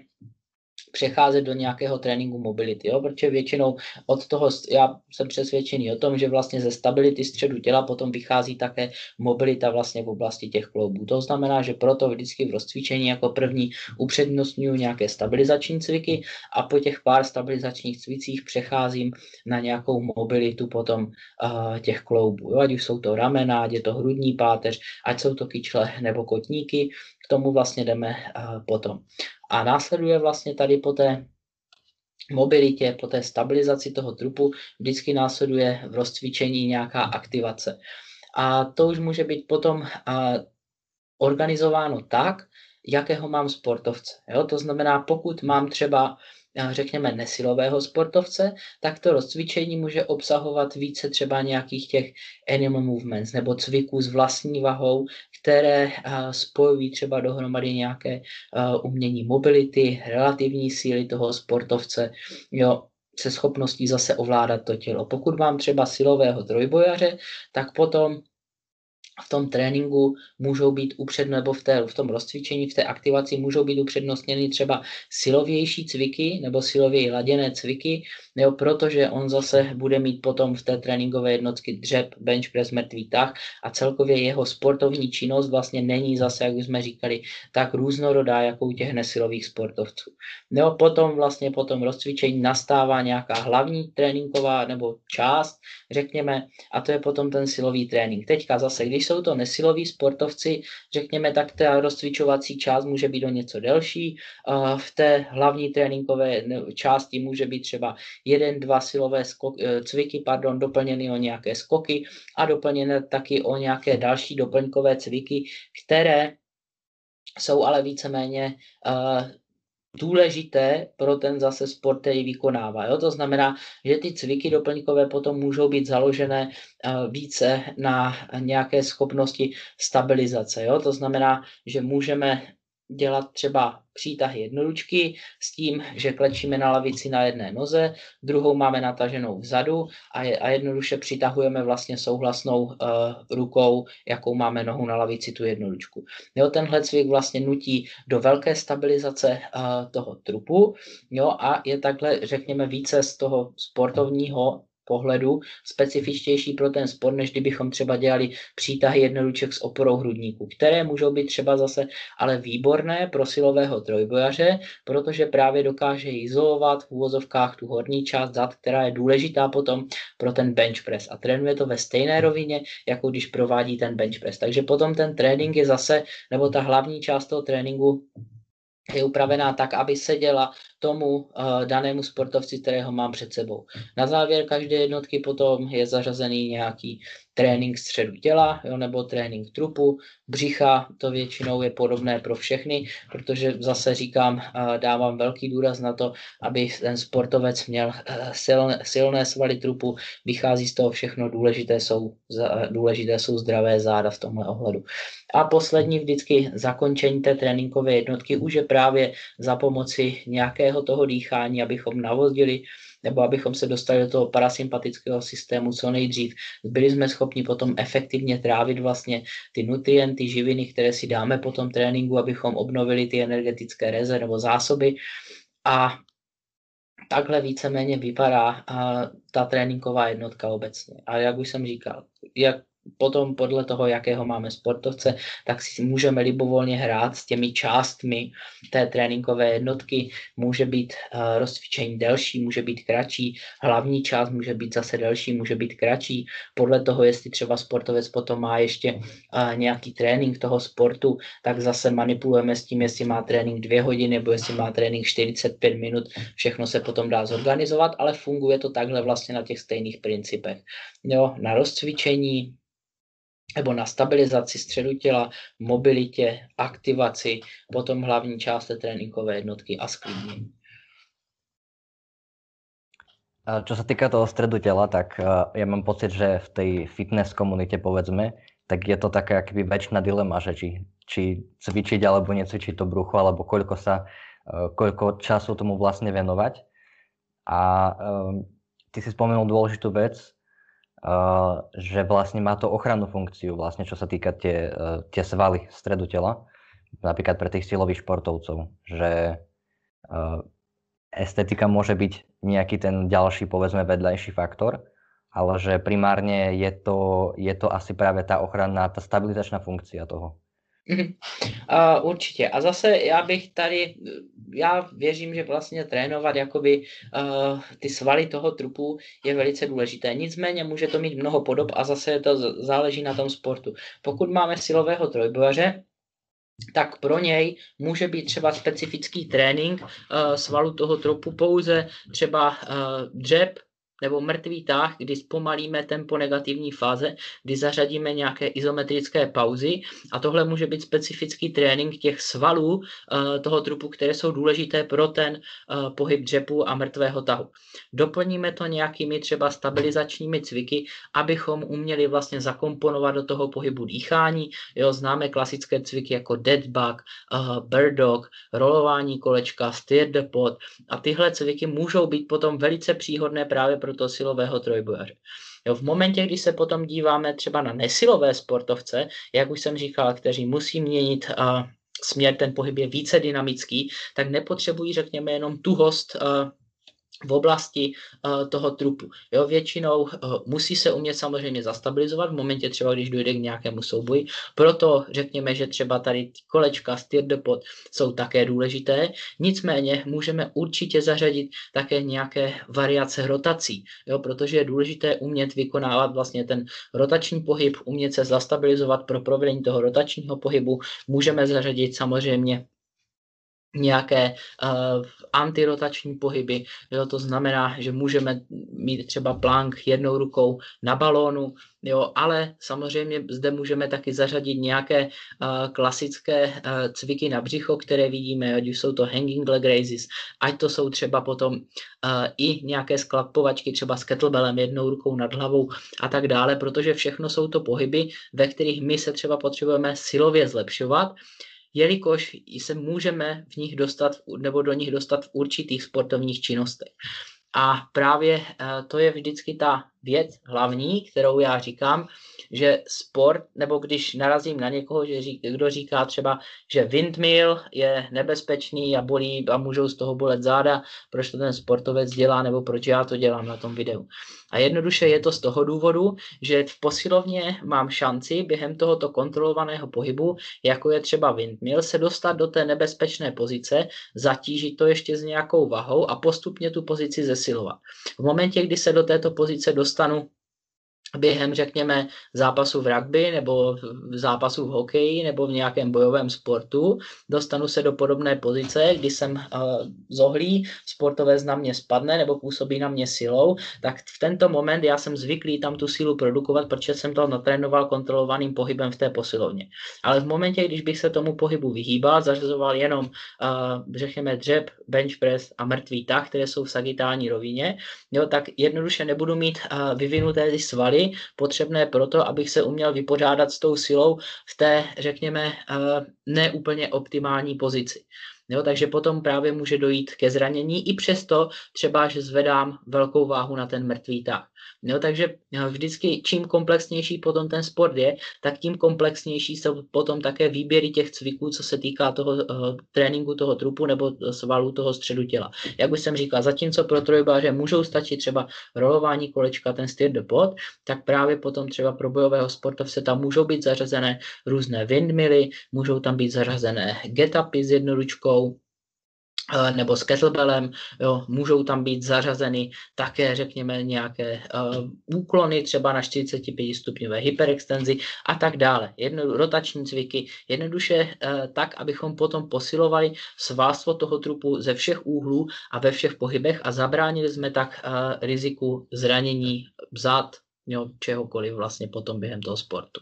přecházet do nějakého tréninku mobility, jo? Protože většinou od toho, já jsem přesvědčený o tom, že vlastně ze stability středu těla potom vychází také mobilita vlastně v oblasti těch kloubů. To znamená, že proto vždycky v rozcvičení jako první upřednostňuji nějaké stabilizační cviky a po těch pár stabilizačních cvicích přecházím na nějakou mobilitu potom uh, těch kloubů, jo? Ať už jsou to ramena, ať je to hrudní páteř, ať jsou to kyčle nebo kotníky, k tomu vlastně jdeme uh, potom. A následuje vlastně tady po té mobilitě, po té stabilizaci toho trupu, vždycky následuje v rozcvičení nějaká aktivace. A to už může být potom a, organizováno tak, jakého mám sportovce. Jo? To znamená, pokud mám třeba řekněme nesilového sportovce, tak to rozcvičení může obsahovat více třeba nějakých těch animal movements nebo cviků s vlastní vahou, které spojují třeba dohromady nějaké umění mobility, relativní síly toho sportovce, jo, se schopností zase ovládat to tělo. Pokud mám třeba silového trojbojaře, tak potom v tom tréninku můžou být upřed, nebo v, té, v tom rozcvičení, v té aktivaci můžou být upřednostněny třeba silovější cviky nebo silověji laděné cviky, jo, protože on zase bude mít potom v té tréninkové jednotky dřep, bench press, mrtvý tah a celkově jeho sportovní činnost vlastně není zase, jak už jsme říkali, tak různorodá jako u těch nesilových sportovců. Jo, potom vlastně po tom rozcvičení nastává nějaká hlavní tréninková nebo část, řekněme, a to je potom ten silový trénink. Teďka zase, když jsou to nesiloví sportovci, řekněme, tak ta rozcvičovací část může být o něco delší. V té hlavní tréninkové části může být třeba jeden, dva silové skok, cviky, pardon, doplněny o nějaké skoky a doplněné taky o nějaké další doplňkové cviky, které jsou ale víceméně uh, důležité pro ten zase sport, který vykonává. Jo? To znamená, že ty cviky doplňkové potom můžou být založené uh, více na nějaké schopnosti stabilizace. Jo? To znamená, že můžeme dělat třeba přítahy jednoručky s tím, že klečíme na lavici na jedné noze, druhou máme nataženou vzadu a, je, a jednoduše přitahujeme vlastně souhlasnou uh, rukou, jakou máme nohu na lavici, tu jednoručku. Jo, tenhle cvik vlastně nutí do velké stabilizace uh, toho trupu, jo, a je takhle, řekněme, více z toho sportovního pohledu specifičtější pro ten sport, než kdybychom třeba dělali přítahy jednoruček s oporou hrudníku, které můžou být třeba zase ale výborné pro silového trojbojaře, protože právě dokáže izolovat v úvozovkách tu horní část zad, která je důležitá potom pro ten bench press, a trénuje to ve stejné rovině, jako když provádí ten bench press. Takže potom ten trénink je zase, nebo ta hlavní část toho tréninku je upravená tak, aby seděla tomu uh, danému sportovci, kterého mám před sebou. Na závěr každé jednotky potom je zařazený nějaký trénink středu těla, jo, nebo trénink trupu, břicha, to většinou je podobné pro všechny, protože zase říkám, uh, dávám velký důraz na to, aby ten sportovec měl uh, silné, silné svaly trupu, vychází z toho všechno, důležité jsou, za, důležité jsou zdravé záda v tomhle ohledu. A poslední vždycky zakončení té tréninkové jednotky už je právě za pomoci nějakého toho dýchání, abychom navozdili nebo abychom se dostali do toho parasympatického systému co nejdřív. Byli jsme schopni potom efektivně trávit vlastně ty nutrienty, živiny, které si dáme po tom tréninku, abychom obnovili ty energetické rezervy nebo zásoby. A takhle víceméně vypadá ta tréninková jednotka obecně. A jak už jsem říkal, jak potom podle toho, jakého máme sportovce, tak si můžeme libovolně hrát s těmi částmi té tréninkové jednotky. Může být uh, rozcvičení delší, může být kratší, hlavní část může být zase delší, může být kratší. Podle toho, jestli třeba sportovec potom má ještě uh, nějaký trénink toho sportu, tak zase manipulujeme s tím, jestli má trénink dvě hodiny nebo jestli má trénink čtyřicet pět minut. Všechno se potom dá zorganizovat, ale funguje to takhle vlastně na těch stejných principech. Jo, na rozcvičení nebo na stabilizaci středu těla, mobilitě, aktivaci, potom hlavní část tréninkové jednotky a sklidnění. Čo sa týka toho stredu tela, tak ja mám pocit, že v tej fitness komunite, povedzme, tak je to taká akoby večná dilema, že či, či cvičiť alebo necvičiť to brucho, alebo koľko sa, koľko času tomu vlastne venovať. A um, ty si spomenul dôležitú vec, Uh, že vlastne má to ochrannú funkciu, vlastne, čo sa týka tie, uh, tie svaly stredu tela, napríklad pre tých silových športovcov, že uh, estetika môže byť nejaký ten ďalší, povedzme, vedľajší faktor, ale že primárne je to, je to asi práve tá ochranná, tá stabilizačná funkcia toho. Uh, určitě. A zase já bych tady, já věřím, že vlastně trénovat jakoby uh, ty svaly toho trupu je velice důležité. Nicméně může to mít mnoho podob a zase to záleží na tom sportu. Pokud máme silového trojbojaře, tak pro něj může být třeba specifický trénink uh, svalu toho trupu pouze třeba uh, dřep, nebo mrtvý tah, kdy zpomalíme tempo negativní fáze, kdy zařadíme nějaké izometrické pauzy, a tohle může být specifický trénink těch svalů uh, toho trupu, které jsou důležité pro ten uh, pohyb dřepu a mrtvého tahu. Doplníme to nějakými třeba stabilizačními cviky, abychom uměli vlastně zakomponovat do toho pohybu dýchání. Jo, známe klasické cviky jako dead bug, uh, bird dog, rolování kolečka, steer the pod, a tyhle cviky můžou být potom velice příhodné právě pro toho silového trojbojaře. Jo, v momentě, kdy se potom díváme třeba na nesilové sportovce, jak už jsem říkal, kteří musí měnit uh, směr, ten pohyb je více dynamický, tak nepotřebují, řekněme, jenom tuhost uh, v oblasti uh, toho trupu. Jo, většinou uh, musí se umět samozřejmě zastabilizovat v momentě třeba, když dojde k nějakému souboji. Proto řekněme, že třeba tady kolečka, steer the pod jsou také důležité. Nicméně můžeme určitě zařadit také nějaké variace rotací, jo, protože je důležité umět vykonávat vlastně ten rotační pohyb, umět se zastabilizovat pro provedení toho rotačního pohybu. Můžeme zařadit samozřejmě nějaké uh, antirotační pohyby, jo, to znamená, že můžeme mít třeba plank jednou rukou na balónu, jo, ale samozřejmě zde můžeme taky zařadit nějaké uh, klasické uh, cviky na břicho, které vidíme, ať už jsou to hanging leg raises, ať to jsou třeba potom uh, i nějaké sklapovačky třeba s kettlebellem, jednou rukou nad hlavou a tak dále, protože všechno jsou to pohyby, ve kterých my se třeba potřebujeme silově zlepšovat, jelikož se můžeme v nich dostat nebo do nich dostat v určitých sportovních činnostech. A právě to je vždycky ta věc hlavní, kterou já říkám, že sport, nebo když narazím na někoho, že řík, kdo říká třeba, že windmill je nebezpečný a bolí a můžou z toho bolet záda, proč to ten sportovec dělá nebo proč já to dělám na tom videu. A jednoduše je to z toho důvodu, že v posilovně mám šanci během tohoto kontrolovaného pohybu, jako je třeba windmill, se dostat do té nebezpečné pozice, zatížit to ještě s nějakou vahou a postupně tu pozici zesilovat. V momentě, kdy se do této pozice dostanu během, řekněme, zápasu v rugby nebo v zápasu v hokeji nebo v nějakém bojovém sportu, dostanu se do podobné pozice, kdy jsem uh, zohlý, sportovec na mě spadne nebo působí na mě silou, tak v tento moment já jsem zvyklý tam tu sílu produkovat, protože jsem to natrénoval kontrolovaným pohybem v té posilovně. Ale v momentě, když bych se tomu pohybu vyhýbal, zařazoval jenom, uh, řekněme, dřep, bench press a mrtvý tah, které jsou v sagitální rovině, jo, tak jednoduše nebudu mít uh, vyvinuté ty svaly, potřebné proto, abych se uměl vypořádat s tou silou v té, řekněme, neúplně optimální pozici. Jo, takže potom právě může dojít ke zranění, i přesto třeba, že zvedám velkou váhu na ten mrtvý tah. Jo, takže vždycky čím komplexnější potom ten sport je, tak tím komplexnější jsou potom také výběry těch cviků, co se týká toho uh, tréninku toho trupu nebo svalů toho středu těla. Jak už jsem říkal, zatímco pro trojbaře můžou stačit třeba rolování kolečka, ten steer the pot, tak právě potom třeba pro bojového sportovce tam můžou být zařazené různé windmily, můžou tam být zařazené get-upy s jednoručkou, nebo s kettlebellem, jo, můžou tam být zařazeny také, řekněme, nějaké uh, úklony, třeba na čtyřicet pět stupňové hyperextenzi a tak dále. Jedno, rotační cviky, jednoduše uh, tak, abychom potom posilovali svalstvo toho trupu ze všech úhlů a ve všech pohybech a zabránili jsme tak uh, riziku zranění zad, jo, čehokoliv vlastně potom během toho sportu.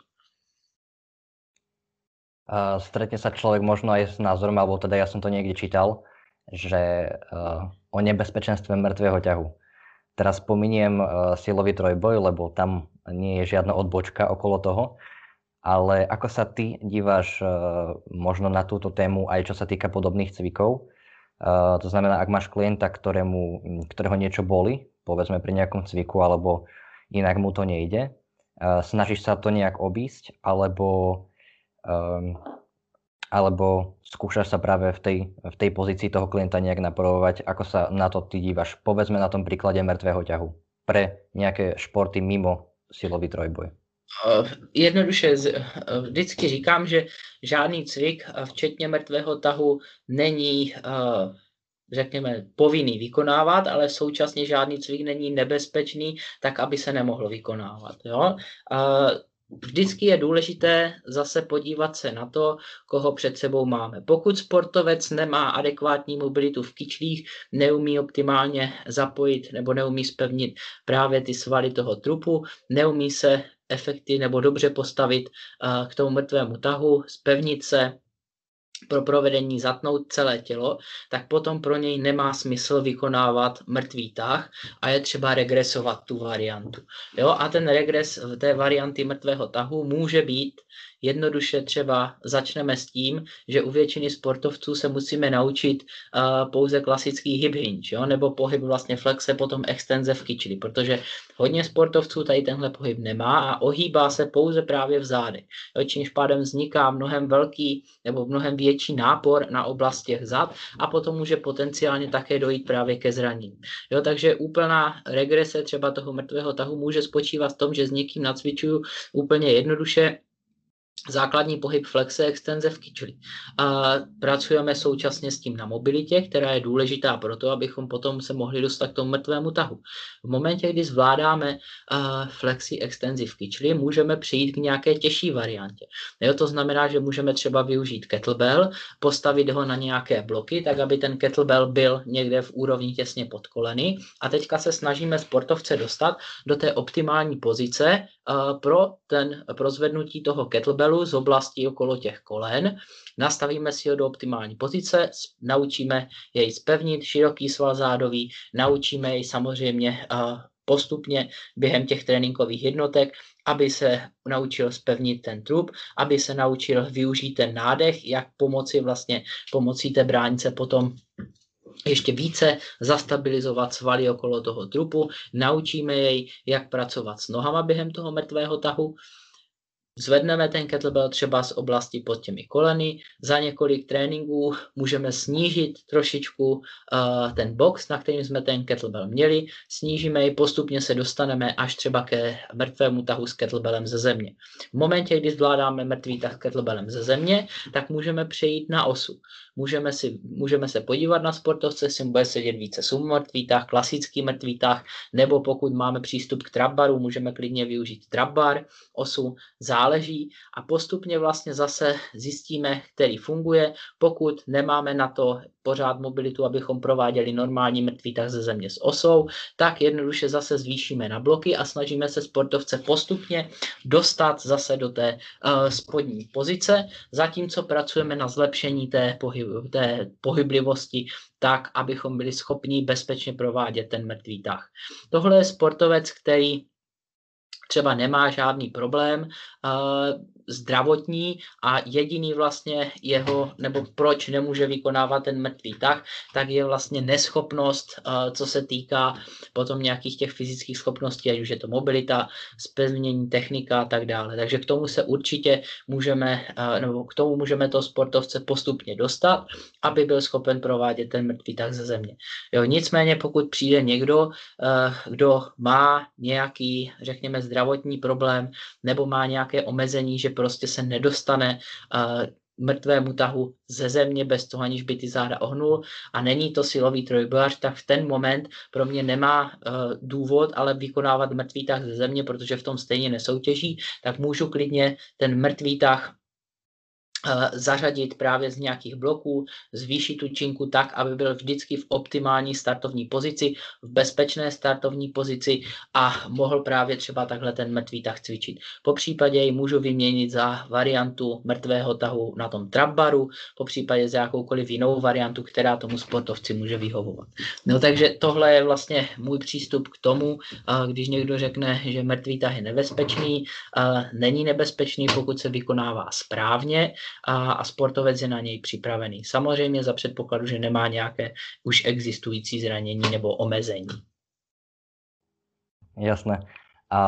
Uh, stretne sa človek možno aj s názorom, alebo teda ja som to niekde čítal, že uh, o nebezpečenstve mŕtvého ťahu. Teraz spomeniem uh, silový trojboj, lebo tam nie je žiadna odbočka okolo toho, ale ako sa ty díváš uh, možno na túto tému, aj čo sa týka podobných cvikov? Uh, to znamená, ak máš klienta, ktorému, ktorého niečo boli, povedzme pri nejakom cviku, alebo inak mu to nejde, uh, snažíš sa to nejak obísť, alebo Um, alebo skúšaš sa práve v tej, v tej pozícii toho klienta nejak napravovať, ako sa na to ty dívaš, povedzme na tom príklade mŕtvého ťahu pre nejaké športy mimo silový trojboj? Jednoduše vždycky říkám, že žádný cvik včetně mrtvého tahu není uh... řekněme, povinný vykonávat, ale současně žádný cvik není nebezpečný, tak aby se nemohlo vykonávat. Jo? Uh, Vždycky je důležité zase podívat se na to, koho před sebou máme. Pokud sportovec nemá adekvátní mobilitu v kyčlích, neumí optimálně zapojit nebo neumí spevnit právě ty svaly toho trupu, neumí se efekty nebo dobře postavit uh, k tomu mrtvému tahu, spevnit se, pro provedení zatnout celé tělo, tak potom pro něj nemá smysl vykonávat mrtvý tah a je třeba regresovat tu variantu. Jo? A ten regres v té varianty mrtvého tahu může být jednoduše třeba začneme s tím, že u většiny sportovců se musíme naučit uh, pouze klasický hip hinge, jo? Nebo pohyb vlastně flexe, potom extenze v kyčli, protože hodně sportovců tady tenhle pohyb nemá a ohýbá se pouze právě v zádech. Čímž pádem vzniká mnohem velký nebo mnohem větší nápor na oblast těch zad a potom může potenciálně také dojít právě ke zranění. Jo? Takže úplná regrese třeba toho mrtvého tahu může spočívat v tom, že s někým nacvičuju úplně jednoduše základní pohyb flexe, extenze v kyčli. A pracujeme současně s tím na mobilitě, která je důležitá pro to, abychom potom se mohli dostat k tomu mrtvému tahu. V momentě, kdy zvládáme uh, flexi, extenzi v kyčli, můžeme přijít k nějaké těžší variantě. Jo, to znamená, že můžeme třeba využít kettlebell, postavit ho na nějaké bloky, tak aby ten kettlebell byl někde v úrovni těsně pod koleny. A teďka se snažíme sportovce dostat do té optimální pozice uh, pro, ten, pro zvednutí toho kettlebell z oblasti okolo těch kolen, nastavíme si ho do optimální pozice, naučíme jej spevnit, široký sval zádový, naučíme jej samozřejmě uh, postupně během těch tréninkových jednotek, aby se naučil spevnit ten trup, aby se naučil využít ten nádech, jak pomoci vlastně pomocí té bránice potom ještě více zastabilizovat svaly okolo toho trupu. Naučíme jej, jak pracovat s nohama během toho mrtvého tahu. Zvedneme ten kettlebell třeba z oblasti pod těmi koleny. Za několik tréninků můžeme snížit trošičku uh, ten box, na kterým jsme ten kettlebell měli. Snížíme ji, postupně se dostaneme až třeba ke mrtvému tahu s kettlebellem ze země. V momentě, kdy zvládáme mrtvý tah s kettlebellem ze země, tak můžeme přejít na osu. Můžeme, si, můžeme se podívat na sportovce, jestli bude sedět více submrtvý tah, klasický mrtvý tah, nebo pokud máme přístup k trapbaru, můžeme klidně využít trapbar, osu, záleží a postupně vlastně zase zjistíme, který funguje, pokud nemáme na to pořád mobilitu, abychom prováděli normální mrtvý tah ze země s osou, tak jednoduše zase zvýšíme na bloky a snažíme se sportovce postupně dostat zase do té uh, spodní pozice, zatímco pracujeme na zlepšení té pohybu. té pohyblivosti tak, abychom byli schopni bezpečně provádět ten mrtvý tah. Tohle je sportovec, který třeba nemá žádný problém uh, zdravotní a jediný vlastně jeho, nebo proč nemůže vykonávat ten mrtvý tah, tak je vlastně neschopnost, uh, co se týká potom nějakých těch fyzických schopností, ať už je to mobilita, zpevnění, technika a tak dále. Takže k tomu se určitě můžeme, uh, nebo k tomu můžeme toho sportovce postupně dostat, aby byl schopen provádět ten mrtvý tah ze země. Jo, nicméně pokud přijde někdo, uh, kdo má nějaký, řekněme, zdravotní zdravotní problém nebo má nějaké omezení, že prostě se nedostane uh, mrtvému tahu ze země bez toho, aniž by ty záda ohnul a není to silový trojbojař, tak v ten moment pro mě nemá uh, důvod, ale vykonávat mrtvý tah ze země, protože v tom stejně nesoutěží, tak můžu klidně ten mrtvý tah zařadit právě z nějakých bloků, zvýšit tu činku tak, aby byl vždycky v optimální startovní pozici, v bezpečné startovní pozici a mohl právě třeba takhle ten mrtvý tah cvičit. Po případě ji můžu vyměnit za variantu mrtvého tahu na tom trapbaru, po případě za jakoukoliv jinou variantu, která tomu sportovci může vyhovovat. No takže tohle je vlastně můj přístup k tomu, když někdo řekne, že mrtvý tah je nebezpečný, není nebezpečný, pokud se vykonává správně, a sportovec je na něj připravený. Samozřejmě za předpokladu, že nemá nějaké už existující zranění nebo omezení. Jasné. A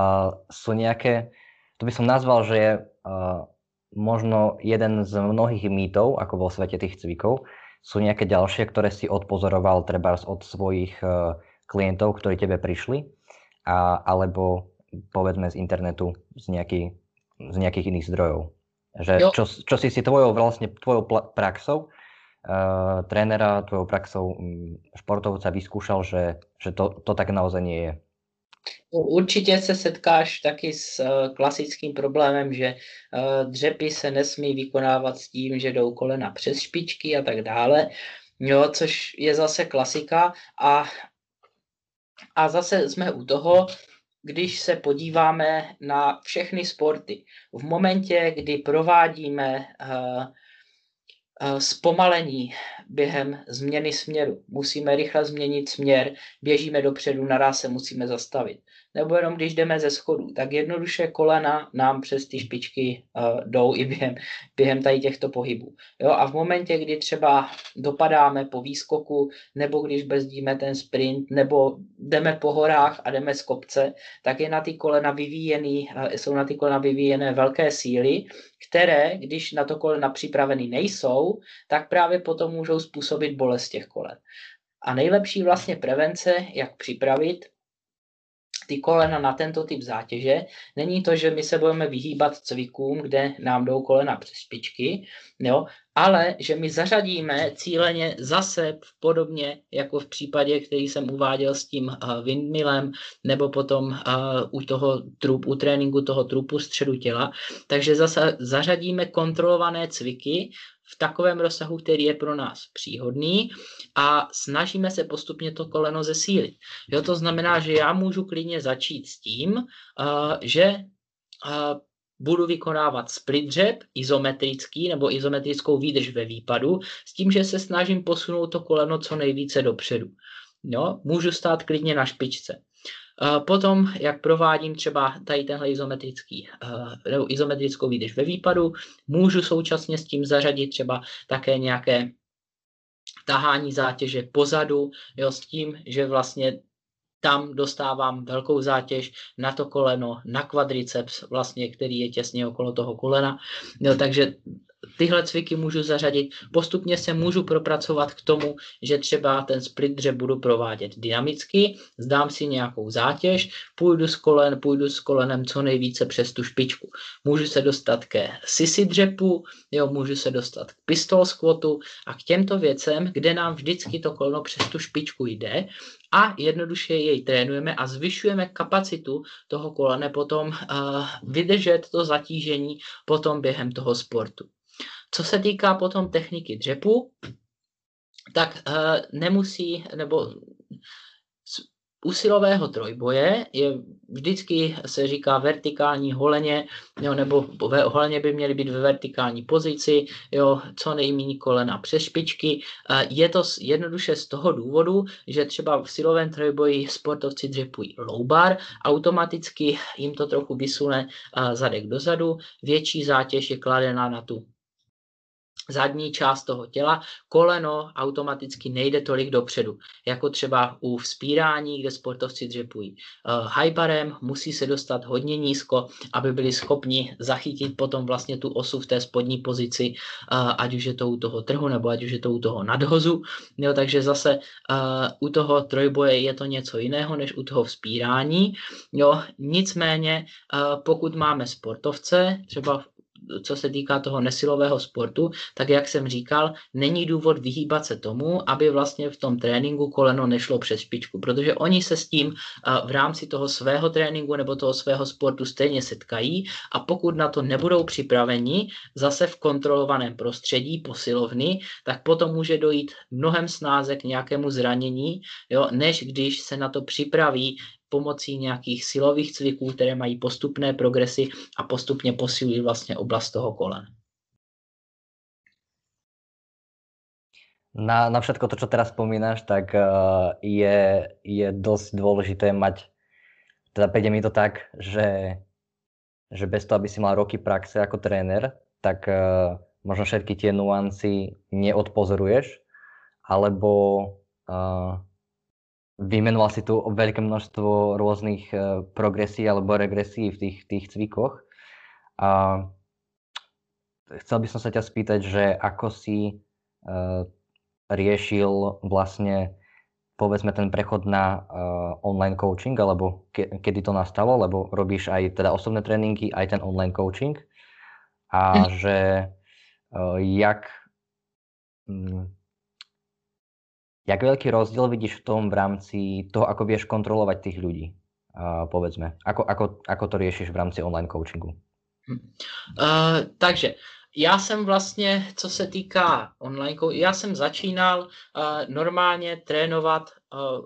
sú nejaké, to by som nazval, že je uh, možno jeden z mnohých mýtov, ako vo svete tých cvikov, sú nejaké ďalšie, ktoré si odpozoroval trebárs od svojich uh, klientov, ktorí tebe prišli, a, alebo povedzme z internetu, z, nejaký, z nejakých iných zdrojov. Že čo, čo si si tvojou vlastne tvojou praxou uh, trénera, tvojou praxou um, športovca vyskúšal, že, že to, to tak naozaj nie je. Určitě se setkáš taky s klasickým problémem, že dřepy se nesmí vykonávat s tím, že jdou kolena přes špičky a tak dále, jo, což je zase klasika a, a zase jsme u toho, když se podíváme na všechny sporty. V momentě, kdy provádíme uh, uh, zpomalení během změny směru, musíme rychle změnit směr, běžíme dopředu, naraz se musíme zastavit. Nebo jenom když jdeme ze schodů, tak jednoduše kolena nám přes ty špičky uh, jdou i během, během tady těchto pohybů. Jo, a v momentě, kdy třeba dopadáme po výskoku, nebo když brzdíme ten sprint, nebo jdeme po horách a jdeme z kopce, tak je na ty kolena vyvíjený, uh, jsou na ty kolena vyvíjené velké síly, které, když na to kolena připraveny nejsou, tak právě potom můžou způsobit bolest těch kolen. A nejlepší vlastně prevence, jak připravit ty kolena na tento typ zátěže, není to, že my se budeme vyhýbat cvikům, kde nám jdou kolena přes špičky, jo, ale že my zařadíme cíleně zase podobně jako v případě, který jsem uváděl s tím uh, windmillem nebo potom uh, u toho trup, u tréninku toho trupu středu těla. Takže zase zařadíme kontrolované cviky v takovém rozsahu, který je pro nás příhodný a snažíme se postupně to koleno zesílit. Jo, to znamená, že já můžu klidně začít s tím, uh, že uh, budu vykonávat split dřep, izometrický nebo izometrickou výdrž ve výpadu, s tím, že se snažím posunout to koleno co nejvíce dopředu. Jo, můžu stát klidně na špičce. Potom, jak provádím třeba tady tenhle izometrický, izometrickou výdrž ve výpadu, můžu současně s tím zařadit třeba také nějaké tahání zátěže pozadu, jo, s tím, že vlastně tam dostávám velkou zátěž na to koleno, na kvadriceps, vlastně, který je těsně okolo toho kolena. Jo, takže tyhle cviky můžu zařadit. Postupně se můžu propracovat k tomu, že třeba ten split dřep budu provádět dynamicky, zdám si nějakou zátěž, půjdu s, kolen, půjdu s kolenem co nejvíce přes tu špičku. Můžu se dostat ke sisi dřepu, jo, můžu se dostat k pistol squatu a k těmto věcem, kde nám vždycky to koleno přes tu špičku jde a jednoduše jej trénujeme a zvyšujeme kapacitu toho kolene potom uh, vydržet to zatížení potom během toho sportu. Co se týká potom techniky dřepu, tak e, nemusí, nebo z usilového trojboje je vždycky se říká vertikální holeně, jo, nebo holeně by měly být ve vertikální pozici, jo, co nejméně kolena přes špičky. E, je to jednoduše z toho důvodu, že třeba v silovém trojboji sportovci dřepují low bar, automaticky jim to trochu vysune e, zadek dozadu, větší zátěž je kladena na tu zadní část toho těla, koleno automaticky nejde tolik dopředu, jako třeba u vzpírání, kde sportovci dřepují high barem, musí se dostat hodně nízko, aby byli schopni zachytit potom vlastně tu osu v té spodní pozici, ať už je to u toho trhu, nebo ať už je to u toho nadhozu. Jo, takže zase u toho trojboje je to něco jiného, než u toho vzpírání. Jo, nicméně, pokud máme sportovce, třeba co se týká toho nesilového sportu, tak jak jsem říkal, není důvod vyhýbat se tomu, aby vlastně v tom tréninku koleno nešlo přes špičku, protože oni se s tím v rámci toho svého tréninku nebo toho svého sportu stejně setkají a pokud na to nebudou připraveni, zase v kontrolovaném prostředí posilovny, tak potom může dojít mnohem snáze k nějakému zranění, jo, než když se na to připraví pomocí nějakých silových cviků, které mají postupné progresy a postupně posilují vlastně oblast toho kolena. Na, na všetko to, čo teraz spomínaš, tak uh, je, je dosť dôležité mať, teda príde mi to tak, že, že bez toho, aby si mal roky praxe ako tréner, tak uh, možno všetky tie nuancy neodpozoruješ, alebo uh, vymenoval si tu veľké množstvo rôznych uh, progresí alebo regresí v tých, tých cvikoch. Uh, chcel by som sa ťa spýtať, že ako si uh, riešil vlastne, povedzme, ten prechod na uh, online coaching, alebo ke- kedy to nastalo, lebo robíš aj teda osobné tréningy, aj ten online coaching. A hm. že uh, jak... Mm, Jak veľký rozdiel vidíš v tom v rámci toho, ako vieš kontrolovať tých ľudí, uh, povedzme? Ako, ako, ako to riešiš v rámci online coachingu? Uh, takže, já jsem vlastně, co se týká online coachingu, já jsem začínal uh, normálně trénovat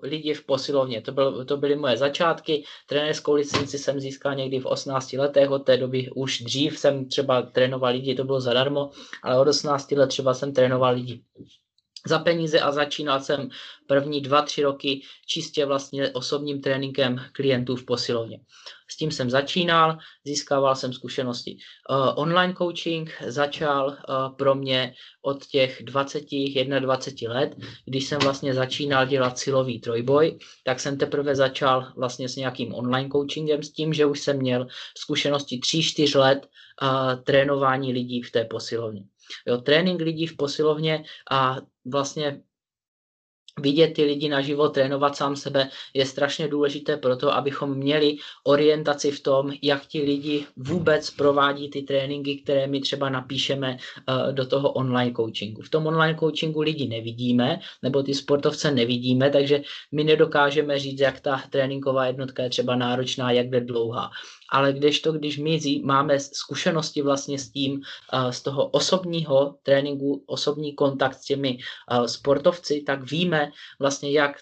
lidi v posilovně. To, byl, to byly moje začátky. Trenérskou licenci jsem získal někdy v osmnácti letech. Od té doby už dřív jsem třeba trénoval lidi, to bylo zadarmo, ale od osmnácti let třeba jsem trénoval lidi za peníze a začínal jsem první dva, tři roky čistě vlastně osobním tréninkem klientů v posilovně. S tím jsem začínal, získával jsem zkušenosti. Uh, online coaching začal uh, pro mě od těch dvaceti, dvaceti jedna let, když jsem vlastně začínal dělat silový trojboj, tak jsem teprve začal vlastně s nějakým online coachingem s tím, že už jsem měl zkušenosti tří, čtyř let uh, trénování lidí v té posilovně. Jo, trénink lidí v posilovně a vlastně vidět ty lidi naživo, trénovat sám sebe je strašně důležité proto, abychom měli orientaci v tom, jak ti lidi vůbec provádí ty tréninky, které my třeba napíšeme uh, do toho online coachingu. V tom online coachingu lidi nevidíme, nebo ty sportovce nevidíme, takže my nedokážeme říct, jak ta tréninková jednotka je třeba náročná, jak je dlouhá. Ale kdežto, když my máme zkušenosti vlastně s tím, z toho osobního tréninku, osobní kontakt s těmi sportovci, tak víme vlastně, jak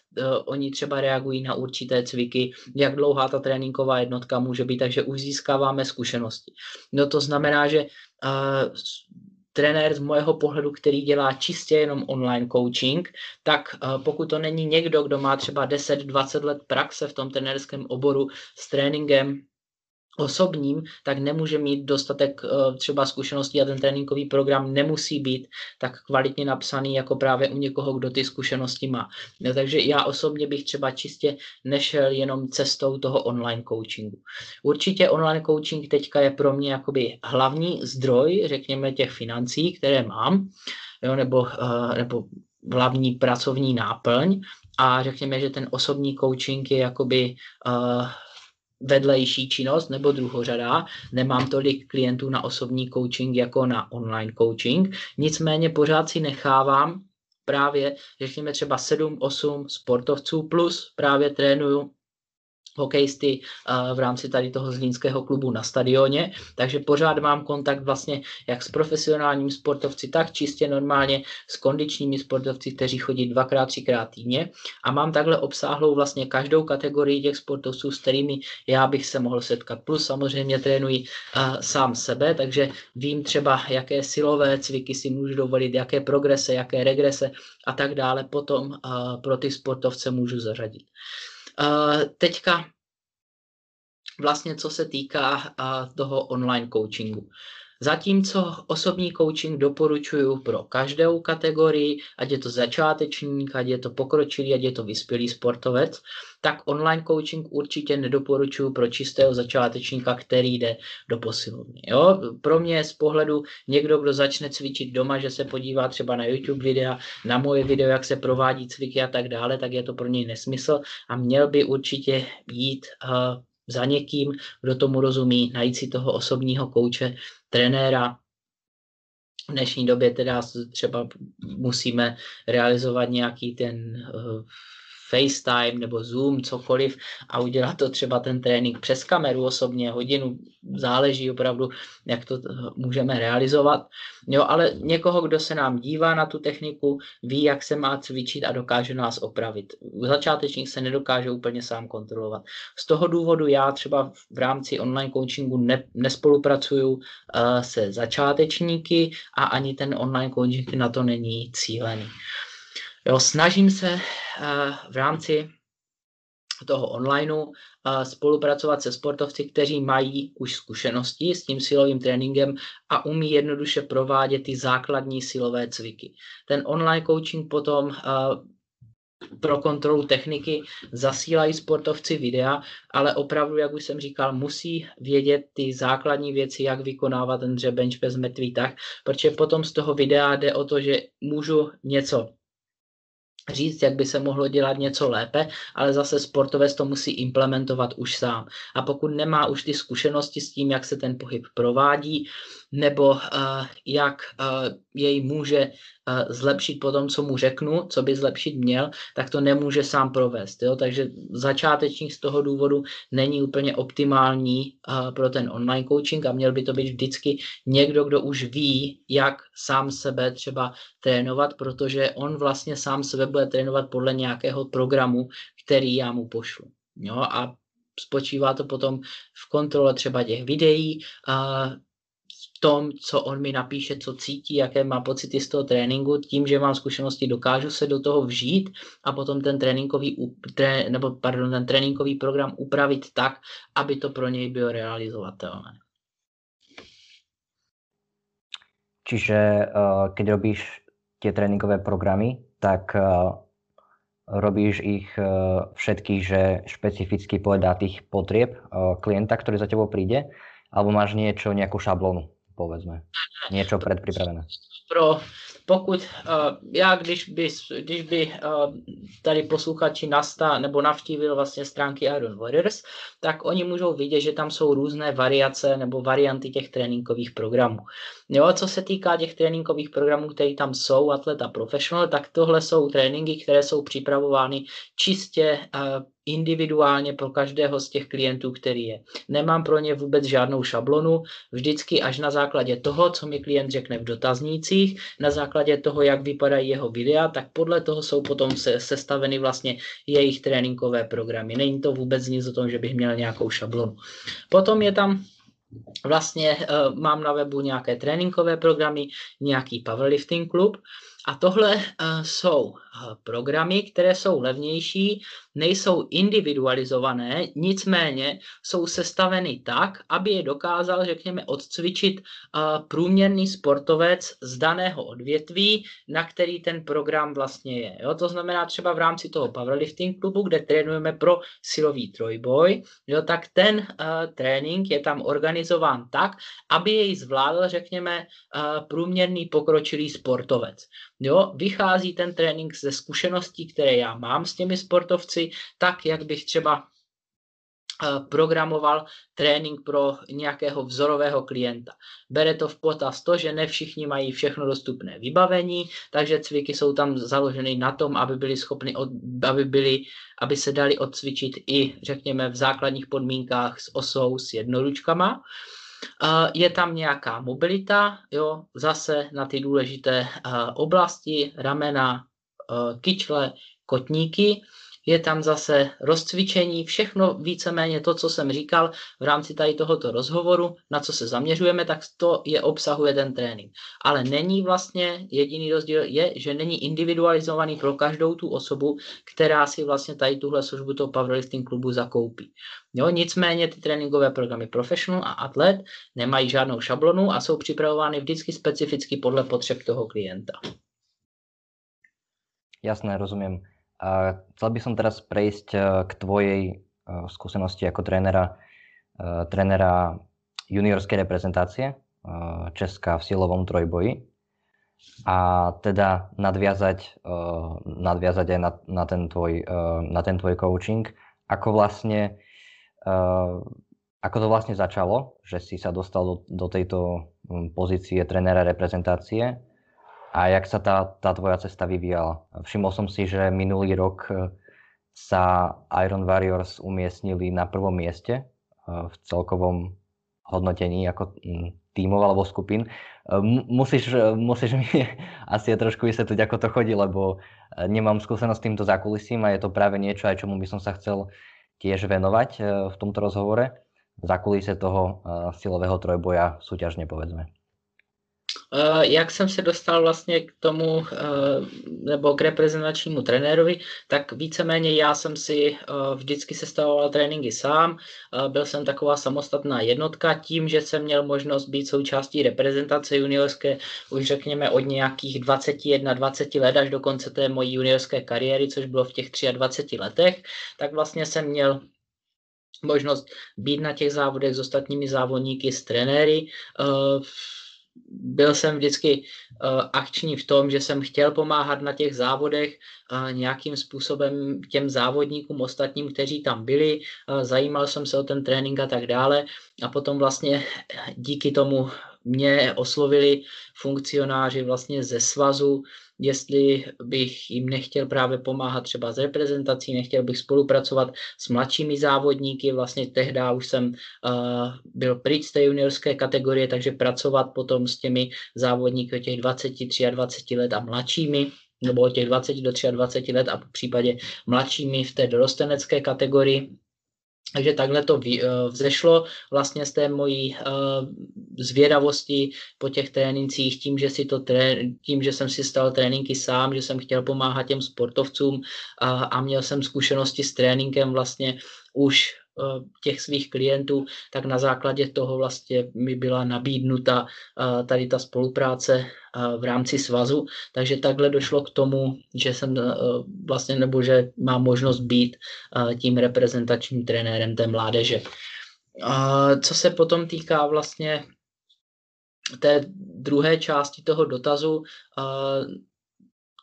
oni třeba reagují na určité cviky, jak dlouhá ta tréninková jednotka může být, takže už získáváme zkušenosti. No to znamená, že trenér z mého pohledu, který dělá čistě jenom online coaching, tak pokud to není někdo, kdo má třeba deset dvacet let praxe v tom trenérském oboru s tréninkem osobním, tak nemůže mít dostatek třeba zkušeností a ten tréninkový program nemusí být tak kvalitně napsaný jako právě u někoho, kdo ty zkušenosti má. No, takže já osobně bych třeba čistě nešel jenom cestou toho online coachingu. Určitě online coaching teďka je pro mě jakoby hlavní zdroj, řekněme, těch financí, které mám, jo, nebo, nebo hlavní pracovní náplň, a řekněme, že ten osobní coaching je jakoby uh, vedlejší činnost nebo druhořadá, nemám tolik klientů na osobní coaching jako na online coaching, nicméně pořád si nechávám právě, řekněme třeba sedm osm sportovců plus právě trénuju hokejisty v rámci tady toho zlínského klubu na stadioně, takže pořád mám kontakt vlastně jak s profesionálními sportovci, tak čistě normálně s kondičními sportovci, kteří chodí dvakrát, třikrát týdně, a mám takhle obsáhlou vlastně každou kategorii těch sportovců, s kterými já bych se mohl setkat. Plus samozřejmě trénuji uh, sám sebe, takže vím třeba, jaké silové cviky si můžu dovolit, jaké progrese, jaké regrese a tak dále potom uh, pro ty sportovce můžu zařadit. Uh, teďka vlastně co se týká uh, toho online coachingu. Zatímco osobní coaching doporučuju pro každou kategorii, ať je to začátečník, ať je to pokročilý, ať je to vyspělý sportovec, tak online coaching určitě nedoporučuju pro čistého začátečníka, který jde do posilovny. Jo? Pro mě z pohledu někdo, kdo začne cvičit doma, že se podívá třeba na YouTube videa, na moje video, jak se provádí cviky a tak dále, tak je to pro něj nesmysl a měl by určitě jít uh, za někým, kdo tomu rozumí, najít si toho osobního kouče, trenéra. V dnešní době teda třeba musíme realizovat nějaký ten uh, FaceTime nebo Zoom, cokoliv, a udělat to třeba ten trénink přes kameru osobně, hodinu, záleží opravdu, jak to můžeme realizovat. Jo, ale někoho, kdo se nám dívá na tu techniku, ví, jak se má cvičit a dokáže nás opravit. Začátečník se nedokáže úplně sám kontrolovat. Z toho důvodu já třeba v rámci online coachingu ne, nespolupracuju uh, se začátečníky a ani ten online coaching na to není cílený. Jo, snažím se uh, v rámci toho online uh, spolupracovat se sportovci, kteří mají už zkušenosti s tím silovým tréninkem a umí jednoduše provádět ty základní silové cviky. Ten online coaching potom uh, pro kontrolu techniky zasílají sportovci videa, ale opravdu, jak už jsem říkal, musí vědět ty základní věci, jak vykonávat ten dřebenč bez mrtvý tah, protože potom z toho videa jde o to, že můžu něco říct, jak by se mohlo dělat něco lépe, ale zase sportovec to musí implementovat už sám. A pokud nemá už ty zkušenosti s tím, jak se ten pohyb provádí, nebo uh, jak uh, jej může uh, zlepšit po tom, co mu řeknu, co by zlepšit měl, tak to nemůže sám provést. Jo? Takže začátečník z toho důvodu není úplně optimální uh, pro ten online coaching a měl by to být vždycky někdo, kdo už ví, jak sám sebe třeba trénovat, protože on vlastně sám sebe bude trénovat podle nějakého programu, který já mu pošlu. Jo? A spočívá to potom v kontrole třeba těch videí, uh, tom, co on mi napíše, co cítí, jaké má pocity z toho tréninku, tím, že mám zkušenosti, dokážu se do toho vžít a potom ten tréninkový, tré, nebo, pardon, ten tréninkový program upravit tak, aby to pro něj bylo realizovatelné. Čiže uh, keď robíš tie tréninkové programy, tak uh, robíš ich uh, všetkých, že špecificky podľa tých potrieb uh, klienta, ktorý za tebou príde, alebo máš niečo, nejakú šablónu, povedzme, niečo predpripravené? Pro, pokud, uh, já když by, když by uh, tady posluchači nastá, nebo navštívil vlastně stránky Iron Warriors, tak oni můžou vidět, že tam jsou různé variace nebo varianty těch tréninkových programů. Jo, co se týká těch tréninkových programů, které tam jsou, Atleta Professional, tak tohle jsou tréninky, které jsou připravovány čistě uh, individuálně pro každého z těch klientů, který je. Nemám pro ně vůbec žádnou šablonu, vždycky až na základě toho, co mi klient řekne v dotaznících, na základě toho, jak vypadají jeho videa, tak podle toho jsou potom se, sestaveny vlastně jejich tréninkové programy. Není to vůbec nic o tom, že bych měl nějakou šablonu. Potom je tam Vlastně uh, mám na webu nějaké tréninkové programy, nějaký powerlifting klub a tohle uh, jsou uh, programy, které jsou levnější, nejsou individualizované, nicméně jsou sestaveny tak, aby je dokázal, řekněme, odcvičit uh, průměrný sportovec z daného odvětví, na který ten program vlastně je. Jo? To znamená třeba v rámci toho powerlifting klubu, kde trénujeme pro silový trojboj, jo? Tak ten uh, trénink je tam organizován tak, aby jej zvládl, řekněme, uh, průměrný pokročilý sportovec. Jo? Vychází ten trénink ze zkušeností, které já mám s těmi sportovci, tak, jak bych třeba programoval trénink pro nějakého vzorového klienta. Bere to v potaz to, že ne všichni mají všechno dostupné vybavení, takže cviky jsou tam založeny na tom, aby byli schopni, od, aby, byli, aby se dali odcvičit i, řekněme, v základních podmínkách s osou, s jednoručkama. Je tam nějaká mobilita, jo, zase na ty důležité oblasti, ramena, kyčle, kotníky. Je tam zase rozcvičení, všechno víceméně to, co jsem říkal v rámci tady tohoto rozhovoru, na co se zaměřujeme, tak to je obsahuje ten trénink. Ale není vlastně, jediný rozdíl je, že není individualizovaný pro každou tu osobu, která si vlastně tady tuhle službu toho powerlifting klubu zakoupí. Jo, nicméně ty tréninkové programy Professional a Atlet nemají žádnou šablonu a jsou připravovány vždycky specificky podle potřeb toho klienta. Jasné, rozumím. A chcel by som teraz prejsť k tvojej skúsenosti ako trénera, trénera juniorskej reprezentácie Česka v silovom trojboji a teda nadviazať, nadviazať aj na, na, ten tvoj, na ten tvoj coaching. Ako vlastne, ako to vlastne začalo, že si sa dostal do, do tejto pozície trénera reprezentácie? A jak sa tá, tá tvoja cesta vyvíjala? Všimol som si, že minulý rok sa Iron Warriors umiestnili na prvom mieste v celkovom hodnotení ako tímov alebo skupín. Musíš, musíš mi asi trošku vysvetliť, ako to chodí, lebo nemám skúsenosť s týmto zákulisím a je to práve niečo, aj čomu by som sa chcel tiež venovať v tomto rozhovore. Zákulisie toho silového trojboja súťažne, povedzme. Uh, jak jsem se dostal vlastně k tomu uh, nebo k reprezentačnímu trenérovi, tak víceméně já jsem si uh, vždycky sestavoval tréninky sám. Uh, byl jsem taková samostatná jednotka tím, že jsem měl možnost být součástí reprezentace juniorské už řekněme od nějakých dvacet jedna dvacet let až do konce té mojí juniorské kariéry, což bylo v těch dvaceti třech letech, tak vlastně jsem měl možnost být na těch závodech s ostatními závodníky, s trenéry. Uh, Byl jsem vždycky uh, akční v tom, že jsem chtěl pomáhat na těch závodech uh, nějakým způsobem těm závodníkům ostatním, kteří tam byli, uh, zajímal jsem se o ten trénink a tak dále a potom vlastně díky tomu mě oslovili funkcionáři vlastně ze svazu, jestli bych jim nechtěl právě pomáhat třeba s reprezentací, nechtěl bych spolupracovat s mladšími závodníky, vlastně tehdy už jsem uh, byl pryč z té juniorské kategorie, takže pracovat potom s těmi závodníky od těch dvaceti, dvaceti tří let a mladšími, nebo od těch dvaceti do dvaceti tří let a v případě mladšími v té dorostenecké kategorii. Takže takhle to vzešlo vlastně z té mojí zvědavosti po těch trénincích, tím, že si to tré, tím, že jsem si stal tréninky sám, že jsem chtěl pomáhat těm sportovcům a, a měl jsem zkušenosti s tréninkem vlastně už těch svých klientů, tak na základě toho vlastně mi byla nabídnuta tady ta spolupráce v rámci svazu, takže takhle došlo k tomu, že jsem vlastně nebo že mám možnost být tím reprezentačním trenérem té mládeže. Co se potom týká vlastně té druhé části toho dotazu,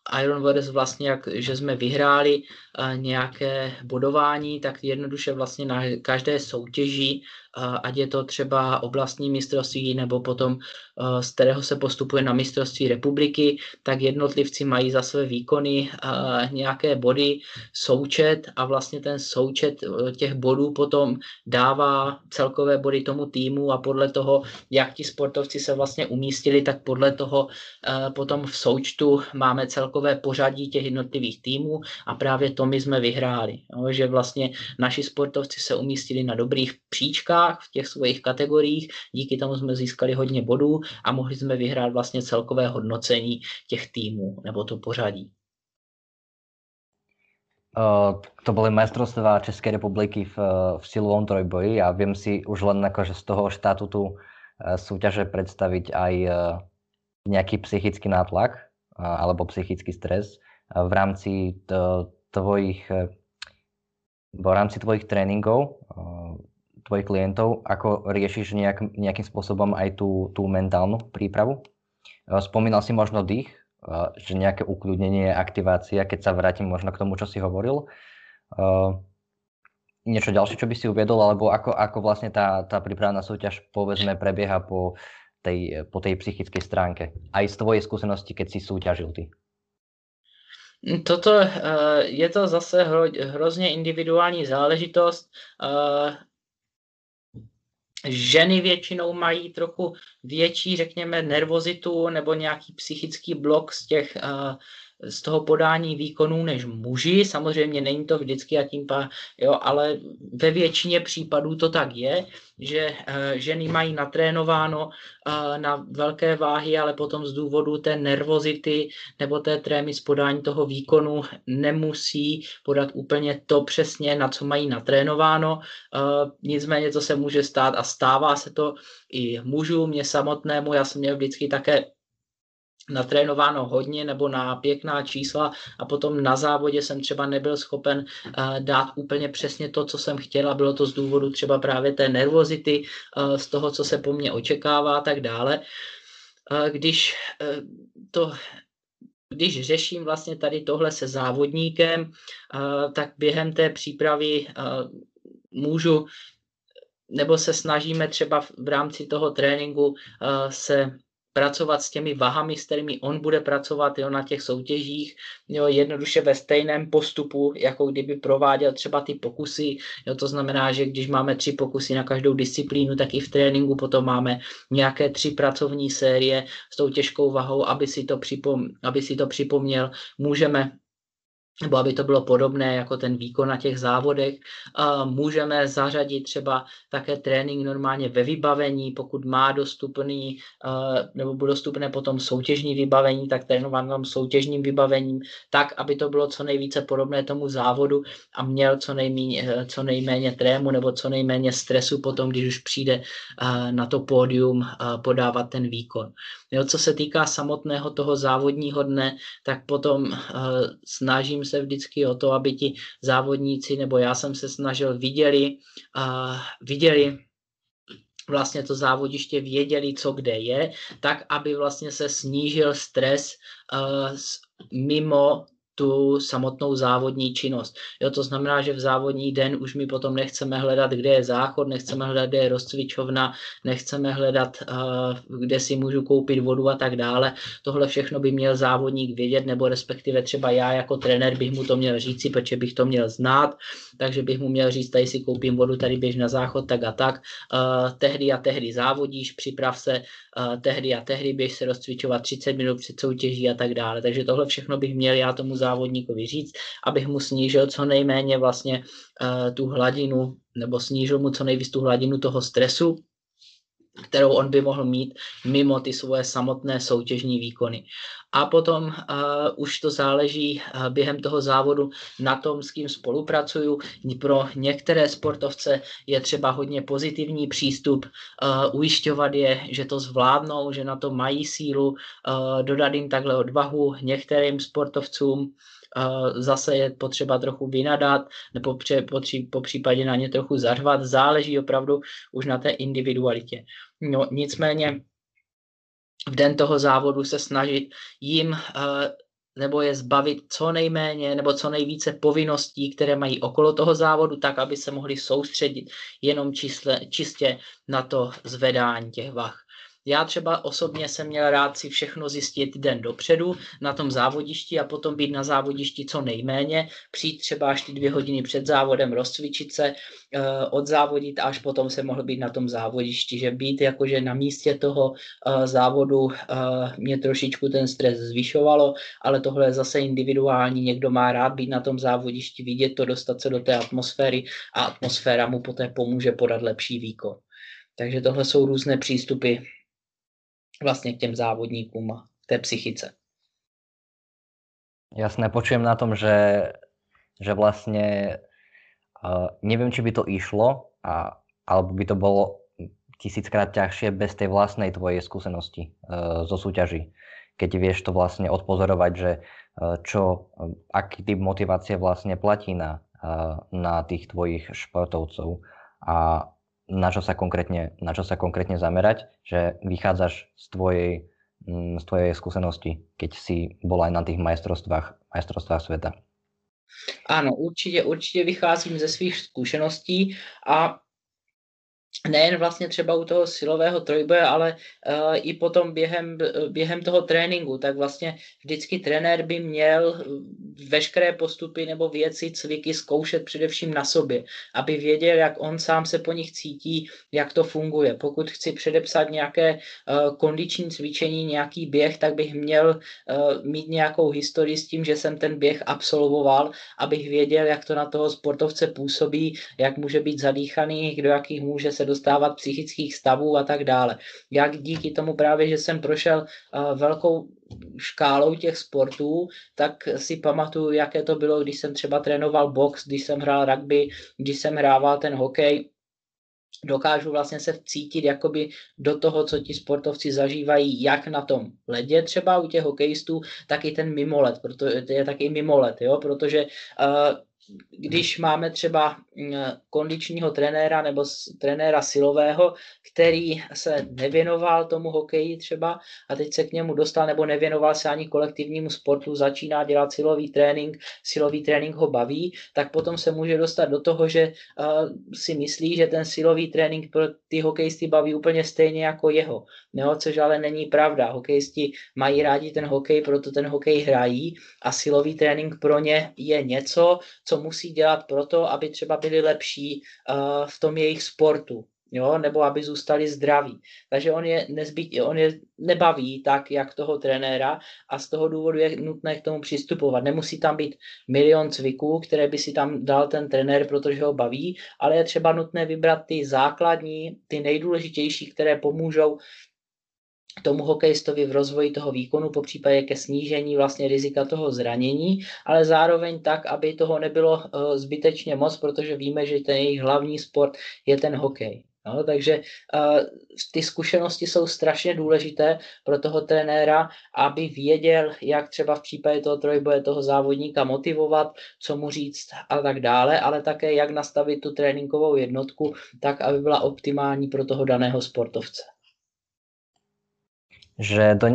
Iron Warriors vlastně, jak, že jsme vyhráli uh, nějaké bodování, tak jednoduše vlastně na každé soutěži, uh, ať je to třeba oblastní mistrovství nebo potom, uh, z kterého se postupuje na mistrovství republiky, tak jednotlivci mají za své výkony uh, nějaké body, součet a vlastně ten součet uh, těch bodů potom dává celkové body tomu týmu a podle toho, jak ti sportovci se vlastně umístili, tak podle toho uh, potom v součtu máme celkové pořadí těch jednotlivých týmů a právě to my jsme vyhráli, že vlastně naši sportovci se umístili na dobrých příčkách limitách, v těch svých kategoriích, díky tomu jsme získali hodně bodů a mohli jsme vyhrát vlastně celkové hodnocení těch týmů, nebo to pořadí. Uh, to boli majstrovstvá Českej republiky v, v silovom trojboji a viem si už len akože z toho štatútu súťaže predstaviť aj uh, nejaký psychický nátlak uh, alebo psychický stres uh, v rámci uh, tvojich uh, v rámci tvojich tréningov, uh, tvojich klientov, ako riešiš nejak, nejakým spôsobom aj tú, tú mentálnu prípravu. Uh, spomínal si možno dých, že nejaké ukľudnenie, aktivácia, keď sa vrátim možno k tomu, čo si hovoril. Uh, niečo ďalšie, čo by si uviedol, alebo ako, ako vlastne tá, tá prípravná súťaž, povedzme, prebieha po tej, po tej psychickej stránke? Aj z tvojej skúsenosti, keď si súťažil ty. Toto uh, je to zase hro, hrozně individuální záležitost. Uh, Ženy většinou mají trochu větší, řekněme, nervozitu nebo nějaký psychický blok z těch, z toho podání výkonů než muži. Samozřejmě není to vždycky a tím pádem, jo, ale ve většině případů to tak je, že ženy mají natrénováno na velké váhy, ale potom z důvodu té nervozity nebo té trémy z podání toho výkonu nemusí podat úplně to přesně, na co mají natrénováno. Nicméně to se může stát a stává se to i mužům, mě samotnému. Já jsem měl vždycky také natrénováno hodně nebo na pěkná čísla a potom na závodě jsem třeba nebyl schopen uh, dát úplně přesně to, co jsem chtěl, a bylo to z důvodu třeba právě té nervozity, uh, z toho, co se po mně očekává a tak dále. Uh, když uh, to... Když řeším vlastně tady tohle se závodníkem, uh, tak během té přípravy uh, můžu, nebo se snažíme třeba v, v rámci toho tréninku uh, se pracovat s těmi vahami, s kterými on bude pracovat, jo, na těch soutěžích, jo, jednoduše ve stejném postupu, jako kdyby prováděl třeba ty pokusy. Jo, to znamená, že když máme tři pokusy na každou disciplínu, tak i v tréninku potom máme nějaké tři pracovní série s tou těžkou vahou, aby si to, připom, aby si to připomněl. Můžeme, nebo aby to bylo podobné jako ten výkon na těch závodech. Můžeme zařadit třeba také trénink normálně ve vybavení, pokud má dostupný, nebo bude dostupné potom soutěžní vybavení, tak trénovat soutěžním vybavením, tak, aby to bylo co nejvíce podobné tomu závodu a měl co nejméně, co nejméně trému nebo co nejméně stresu potom, když už přijde na to pódium podávat ten výkon. Jo, co se týká samotného toho závodního dne, tak potom snažím se vždycky o to, aby ti závodníci, nebo já jsem se snažil, viděli, uh, viděli vlastně to závodiště, věděli, co kde je, tak, aby vlastně se snížil stres uh, mimo tu samotnou závodní činnost. Jo, to znamená, že v závodní den už my potom nechceme hledat, kde je záchod, nechceme hledat, kde je rozcvičovna, nechceme hledat, uh, kde si můžu koupit vodu a tak dále. Tohle všechno by měl závodník vědět, nebo respektive třeba já jako trenér bych mu to měl říci, protože bych to měl znát, takže bych mu měl říct, tady si koupím vodu, tady běž na záchod, tak a tak. Uh, tehdy a tehdy závodíš, připrav se, uh, tehdy a tehdy běž se rozcvičovat třicet minut před soutěží a tak dále. Takže tohle všechno bych měl já tomu závodníku závodníkovi říct, abych mu snížil co nejméně vlastně uh, tu hladinu, nebo snížil mu co nejvíc tu hladinu toho stresu, kterou on by mohl mít mimo ty svoje samotné soutěžní výkony. A potom uh, už to záleží uh, během toho závodu na tom, s kým spolupracuju. Pro některé sportovce je třeba hodně pozitivní přístup, uh, ujišťovat je, že to zvládnou, že na to mají sílu, uh, dodat jim takhle odvahu. Některým sportovcům zase je potřeba trochu vynadat, nebo pře, potří, po případě na ně trochu zařvat, záleží opravdu už na té individualitě. No, nicméně v den toho závodu se snažit jim uh, nebo je zbavit co nejméně nebo co nejvíce povinností, které mají okolo toho závodu, tak, aby se mohli soustředit jenom čisle, čistě na to zvedání těch vah. Já třeba osobně jsem měl rád si všechno zjistit den dopředu na tom závodišti a potom být na závodišti co nejméně, přijít třeba až ty dvě hodiny před závodem, rozcvičit se, odzávodit, až potom se mohl být na tom závodišti, že být jakože na místě toho závodu mě trošičku ten stres zvyšovalo, ale tohle je zase individuální, někdo má rád být na tom závodišti, vidět to, dostat se do té atmosféry a atmosféra mu poté pomůže podat lepší výkon. Takže tohle jsou různé přístupy vlastne k tým závodníkům a k té psychice. Jasné, počujem na tom, že, že vlastne uh, neviem, či by to išlo, a, alebo by to bolo tisíckrát ťažšie bez tej vlastnej tvojej skúsenosti uh, zo súťaží. Keď vieš to vlastne odpozorovať, že uh, čo, uh, aký typ motivácie vlastne platí na, uh, na tých tvojich športovcov a na čo sa konkrétne, na čo sa konkrétne zamerať, že vychádzaš z tvojej, z tvojej skúsenosti, keď si bol aj na tých majstrovstvách, majstrovstvách sveta. Áno, určite, určite vycházím ze svých skúseností a nejen vlastně třeba u toho silového trojboje, ale uh, i potom během, během toho tréninku, tak vlastně vždycky trenér by měl veškeré postupy nebo věci, cviky zkoušet především na sobě, aby věděl, jak on sám se po nich cítí, jak to funguje. Pokud chci předepsat nějaké uh, kondiční cvičení, nějaký běh, tak bych měl uh, mít nějakou historii s tím, že jsem ten běh absolvoval, abych věděl, jak to na toho sportovce působí, jak může být zadýchaný, do jakých může se dostávat psychických stavů a tak dále. Jak díky tomu právě, že jsem prošel uh, velkou škálou těch sportů, tak si pamatuju, jaké to bylo, když jsem třeba trénoval box, když jsem hrál rugby, když jsem hrával ten hokej. Dokážu vlastně se vcítit jakoby do toho, co ti sportovci zažívají, jak na tom ledě třeba u těch hokejistů, tak i ten mimolet, protože je taky mimolet, jo, protože uh, když máme třeba kondičního trenéra nebo trenéra silového, který se nevěnoval tomu hokeji třeba a teď se k němu dostal nebo nevěnoval se ani kolektivnímu sportu, začíná dělat silový trénink, silový trénink ho baví, tak potom se může dostat do toho, že uh, si myslí, že ten silový trénink pro ty hokejisty baví úplně stejně jako jeho. No, což ale není pravda. Hokejisti mají rádi ten hokej, proto ten hokej hrají a silový trénink pro ně je něco, co musí dělat proto, aby třeba byli lepší uh, v tom jejich sportu, jo? Nebo aby zůstali zdraví. Takže on je, nezbyt, on je nebaví tak, jak toho trenéra a z toho důvodu je nutné k tomu přistupovat. Nemusí tam být milion cviků, které by si tam dal ten trenér, protože ho baví, ale je třeba nutné vybrat ty základní, ty nejdůležitější, které pomůžou tomu hokejistovi v rozvoji toho výkonu, po případě ke snížení vlastně rizika toho zranění, ale zároveň tak, aby toho nebylo uh, zbytečně moc, protože víme, že ten jejich hlavní sport je ten hokej. No, takže uh, ty zkušenosti jsou strašně důležité pro toho trenéra, aby věděl, jak třeba v případě toho trojboje toho závodníka motivovat, co mu říct a tak dále, ale také jak nastavit tu tréninkovou jednotku tak, aby byla optimální pro toho daného sportovce. Že do,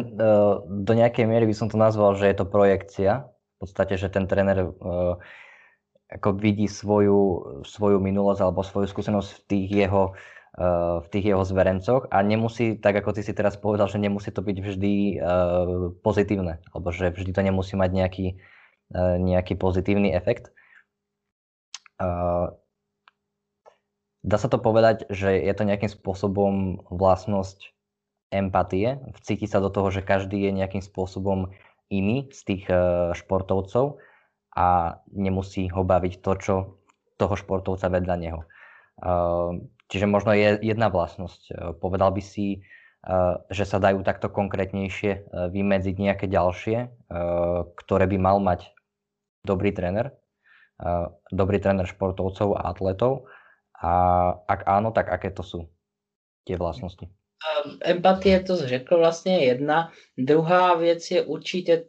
do nejakej miery by som to nazval, že je to projekcia. V podstate, že ten tréner uh, ako vidí svoju, svoju minulosť alebo svoju skúsenosť v tých jeho, uh, v tých jeho zverencoch a nemusí, tak ako ty si teraz povedal, že nemusí to byť vždy uh, pozitívne, alebo že vždy to nemusí mať nejaký, uh, nejaký pozitívny efekt. Uh, dá sa to povedať, že je to nejakým spôsobom vlastnosť empatie, vcíti sa do toho, že každý je nejakým spôsobom iný z tých športovcov a nemusí ho baviť to, čo toho športovca vedľa neho. Čiže možno je jedna vlastnosť. Povedal by si, že sa dajú takto konkrétnejšie vymedziť nejaké ďalšie, ktoré by mal mať dobrý tréner, dobrý tréner športovcov a atletov. A ak áno, tak aké to sú tie vlastnosti? Empatie, to řekl vlastně jedna. Druhá věc je určitě,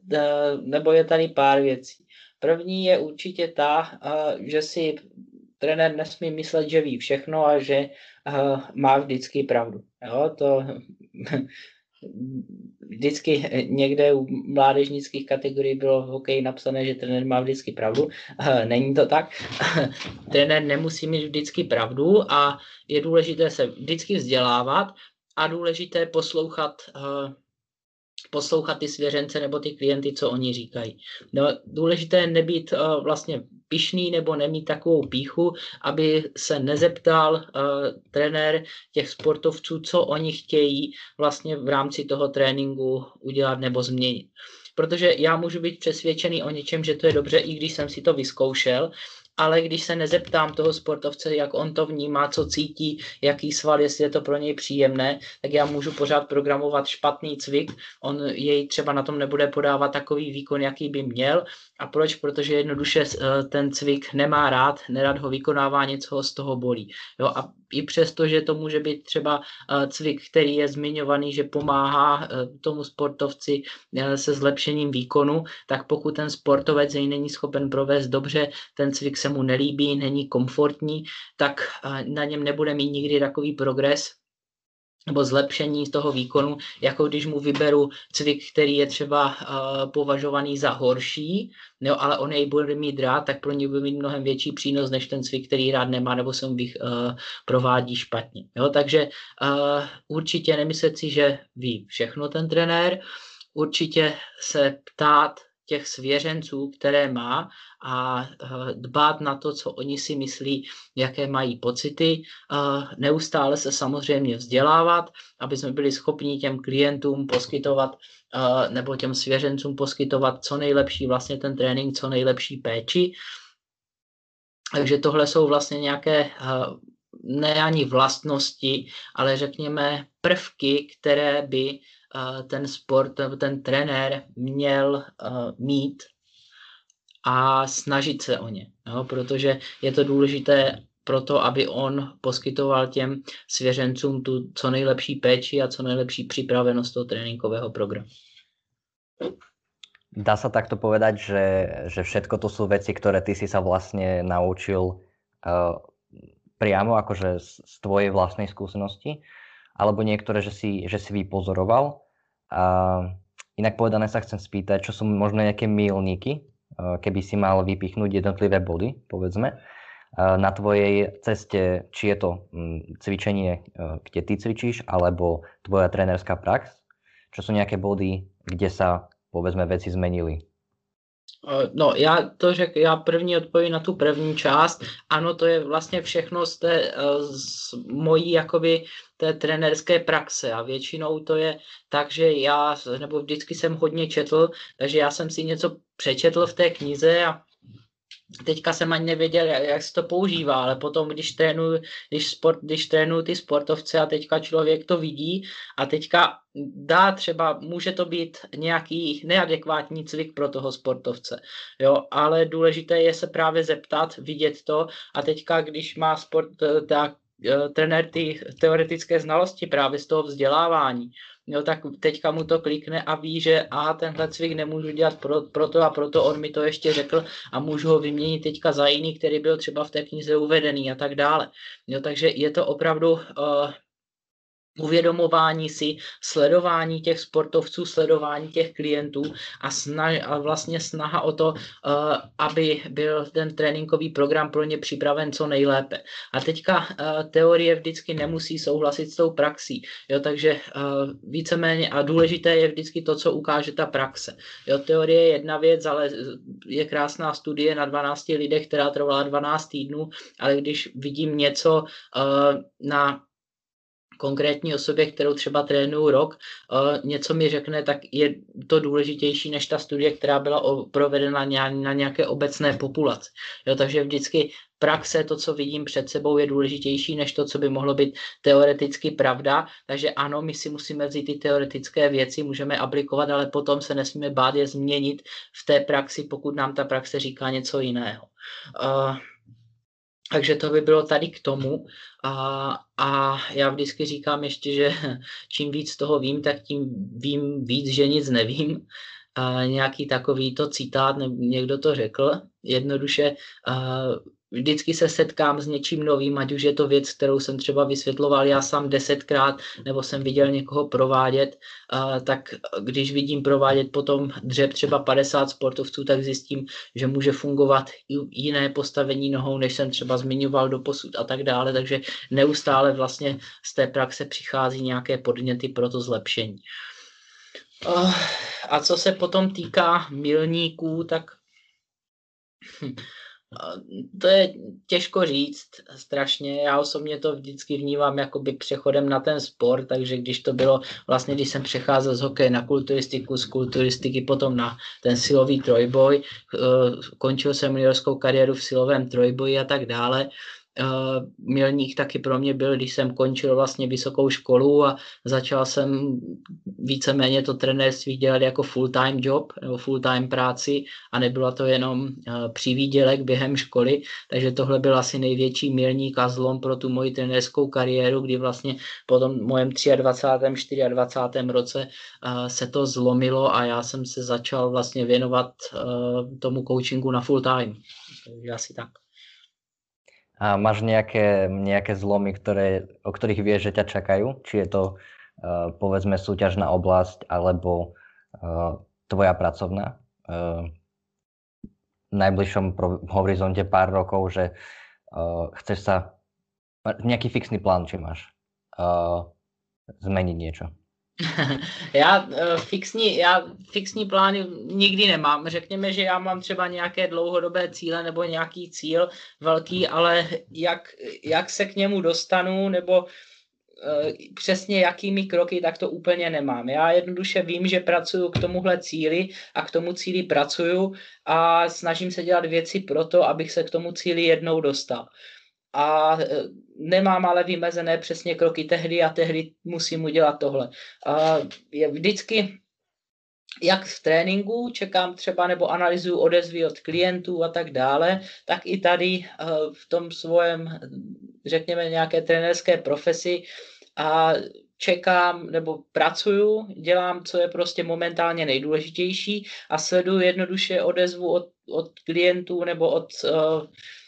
nebo je tady pár věcí. První je určitě ta, že si trenér nesmí myslet, že ví všechno a že má vždycky pravdu. Jo, to vždycky někde u mládežnických kategorií bylo v hokeji napsané, že trenér má vždycky pravdu. Není to tak. Trenér nemusí mít vždycky pravdu a je důležité se vždycky vzdělávat, a důležité poslouchat, uh, poslouchat ty svěřence nebo ty klienty, co oni říkají. No, důležité je nebýt uh, vlastně pyšný nebo nemít takovou pýchu, aby se nezeptal uh, trenér těch sportovců, co oni chtějí vlastně v rámci toho tréninku udělat nebo změnit. Protože já můžu být přesvědčený o něčem, že to je dobře, i když jsem si to vyzkoušel, ale když se nezeptám toho sportovce, jak on to vnímá, co cítí, jaký sval, jestli je to pro něj příjemné, tak já můžu pořád programovat špatný cvik, on jej třeba na tom nebude podávat takový výkon, jaký by měl. A proč? Protože jednoduše ten cvik nemá rád, nerad ho vykonává, něco ho z toho bolí. Jo, a i přesto, že to může být třeba cvik, který je zmiňovaný, že pomáhá tomu sportovci se zlepšením výkonu, tak pokud ten sportovec jej není schopen provést dobře, ten cvik se mu nelíbí, není komfortní, tak na něm nebude mít nikdy takový progres nebo zlepšení toho výkonu, jako když mu vyberu cvik, který je třeba uh, považovaný za horší, jo, ale on jej bude mít rád, tak pro něj bude mít mnohem větší přínos, než ten cvik, který rád nemá, nebo se mu bych, uh, provádí špatně. Jo, takže uh, určitě nemyslet si, že ví všechno ten trenér, určitě se ptát těch svěřenců, které má, a dbát na to, co oni si myslí, jaké mají pocity. Neustále se samozřejmě vzdělávat, aby jsme byli schopni těm klientům poskytovat nebo těm svěřencům poskytovat co nejlepší vlastně ten trénink, co nejlepší péči. Takže tohle jsou vlastně nějaké ne ani vlastnosti, ale řekněme prvky, které by ten sport, ten trenér měl uh, mít a snažit se o ně, jo? Protože je to důležité pro to, aby on poskytoval těm svěřencům tu co nejlepší péči a co nejlepší připravenost toho tréninkového programu. Dá sa takto povedať, že, že všetko to sú veci, ktoré ty si sa vlastne naučil uh, priamo akože z, z tvojej vlastnej skúsenosti, alebo niektoré, že si, že si vypozoroval. Uh, inak povedané sa chcem spýtať, čo sú možno nejaké míľniky, uh, keby si mal vypichnúť jednotlivé body, povedzme, uh, na tvojej ceste, či je to um, cvičenie, uh, kde ty cvičíš, alebo tvoja trénerská prax. Čo sú nejaké body, kde sa, povedzme, veci zmenili? No, já to řekl, já první odpovím na tu první část. Ano, to je vlastně všechno z té z mojí jakoby té trenérské praxe a většinou to je tak, že já, nebo vždycky jsem hodně četl, takže já jsem si něco přečetl v té knize a teďka jsem ani nevěděl, jak se to používá, ale potom, když trénuju, když sport, když trénuju ty sportovce a teďka člověk to vidí a teďka dá třeba, může to být nějaký neadekvátní cvik pro toho sportovce, jo, ale důležité je se právě zeptat, vidět to a teďka, když má sport, tak trenér ty teoretické znalosti právě z toho vzdělávání, jo, tak teďka mu to klikne a ví, že aha, tenhle cvik nemůžu dělat pro, proto a proto on mi to ještě řekl a můžu ho vyměnit teďka za jiný, který byl třeba v té knize uvedený a tak dále. Jo, takže je to opravdu uh, uvědomování si, sledování těch sportovců, sledování těch klientů a, snaž, a vlastně snaha o to, uh, aby byl ten tréninkový program pro ně připraven co nejlépe. A teďka uh, teorie vždycky nemusí souhlasit s tou praxí, jo, takže uh, víceméně a důležité je vždycky to, co ukáže ta praxe. Jo, teorie je jedna věc, ale je krásná studie na dvanácti lidech, která trvala dvanáct týdnů, ale když vidím něco uh, na konkrétní osobě, kterou třeba trénuju rok, uh, něco mi řekne, tak je to důležitější než ta studie, která byla o, provedena na, na nějaké obecné populaci. Jo, takže vždycky praxe, to, co vidím před sebou, je důležitější než to, co by mohlo být teoreticky pravda. Takže ano, my si musíme vzít ty teoretické věci, můžeme aplikovat, ale potom se nesmíme bát je změnit v té praxi, pokud nám ta praxe říká něco jiného. Uh, Takže to by bylo tady k tomu a, a já vždycky říkám ještě, že čím víc toho vím, tak tím vím víc, že nic nevím. A nějaký takový to citát, někdo to řekl, jednoduše a vždycky se setkám s něčím novým, ať už je to věc, kterou jsem třeba vysvětloval já sám desetkrát, nebo jsem viděl někoho provádět, tak když vidím provádět potom dřep třeba padesát sportovců, tak zjistím, že může fungovat jiné postavení nohou, než jsem třeba zmiňoval doposud a tak dále, takže neustále vlastně z té praxe přichází nějaké podněty pro to zlepšení. A co se potom týká milníků, tak to je těžko říct strašně. Já osobně to vždycky vnímám jakoby přechodem na ten sport, takže když to bylo, vlastně když jsem přecházel z hokeje na kulturistiku, z kulturistiky potom na ten silový trojboj, končil jsem juniorskou kariéru v silovém trojboji a tak dále. Uh, milník taky pro mě byl, když jsem končil vlastně vysokou školu a začal jsem víceméně to trenérství dělat jako full-time job nebo full-time práci a nebyla to jenom uh, přivýdělek během školy, takže tohle byl asi největší milník a zlom pro tu moji trenérskou kariéru, kdy vlastně po tom mojem dvacátém třetím, dvacátém čtvrtém roce uh, se to zlomilo a já jsem se začal vlastně věnovat uh, tomu coachingu na full-time. Takže asi tak. A máš nejaké, nejaké zlomy, ktoré, o ktorých vieš, že ťa čakajú? Či je to, uh, povedzme, súťažná oblasť, alebo uh, tvoja pracovná? Uh, v najbližšom pro- horizonte pár rokov, že uh, chceš sa... Nejaký fixný plán, či máš? Uh, zmeniť niečo? Já fixní, já fixní plány nikdy nemám. Řekněme, že já mám třeba nějaké dlouhodobé cíle nebo nějaký cíl velký, ale jak, jak se k němu dostanu nebo přesně jakými kroky, tak to úplně nemám. Já jednoduše vím, že pracuju k tomuhle cíli a k tomu cíli pracuju a snažím se dělat věci proto, abych se k tomu cíli jednou dostal. A nemám ale vymezené přesně kroky tehdy a tehdy musím udělat tohle. A je vždycky, jak v tréninku čekám třeba nebo analyzuju odezvy od klientů a tak dále, tak i tady v tom svém, řekněme, nějaké trenérské profesi a čekám nebo pracuju, dělám, co je prostě momentálně nejdůležitější a sleduju jednoduše odezvu od, od klientů nebo od...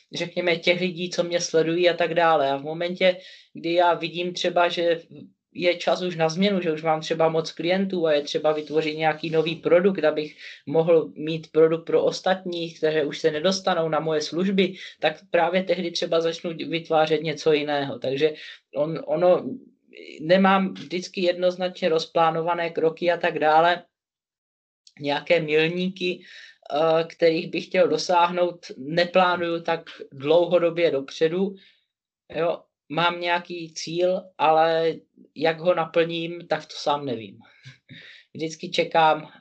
řekněme, těch lidí, co mě sledují a tak dále. A v momentě, kdy já vidím třeba, že je čas už na změnu, že už mám třeba moc klientů a je třeba vytvořit nějaký nový produkt, abych mohl mít produkt pro ostatní, kteří už se nedostanou na moje služby, tak právě tehdy třeba začnu vytvářet něco jiného. Takže on, ono, nemám vždycky jednoznačně rozplánované kroky a tak dále, nějaké milníky, kterých bych chtěl dosáhnout, neplánuju tak dlouhodobě dopředu. Jo, mám nějaký cíl, ale jak ho naplním, tak to sám nevím. Vždycky čekám,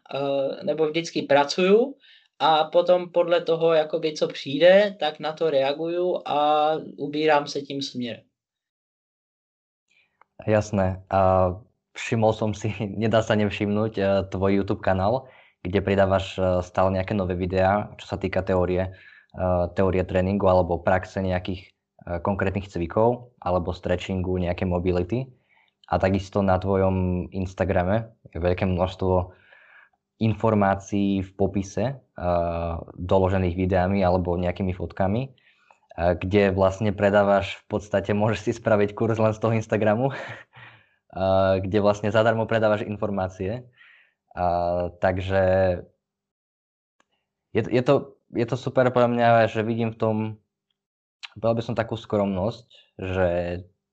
nebo vždycky pracuju a potom podle toho, jakoby, co přijde, tak na to reaguju a ubírám se tím směrem. Jasné. A všimol jsem si, nedá se nevšimnout, tvoj YouTube kanál, kde pridávaš stále nejaké nové videá, čo sa týka teórie, teórie tréningu alebo praxe nejakých konkrétnych cvikov alebo stretchingu, nejaké mobility. A takisto na tvojom Instagrame je veľké množstvo informácií v popise doložených videami alebo nejakými fotkami, kde vlastne predávaš, v podstate môžeš si spraviť kurz len z toho Instagramu, kde vlastne zadarmo predávaš informácie. Uh, takže je, je, to, je to super podľa mňa, že vidím v tom, povedal by som, takú skromnosť, že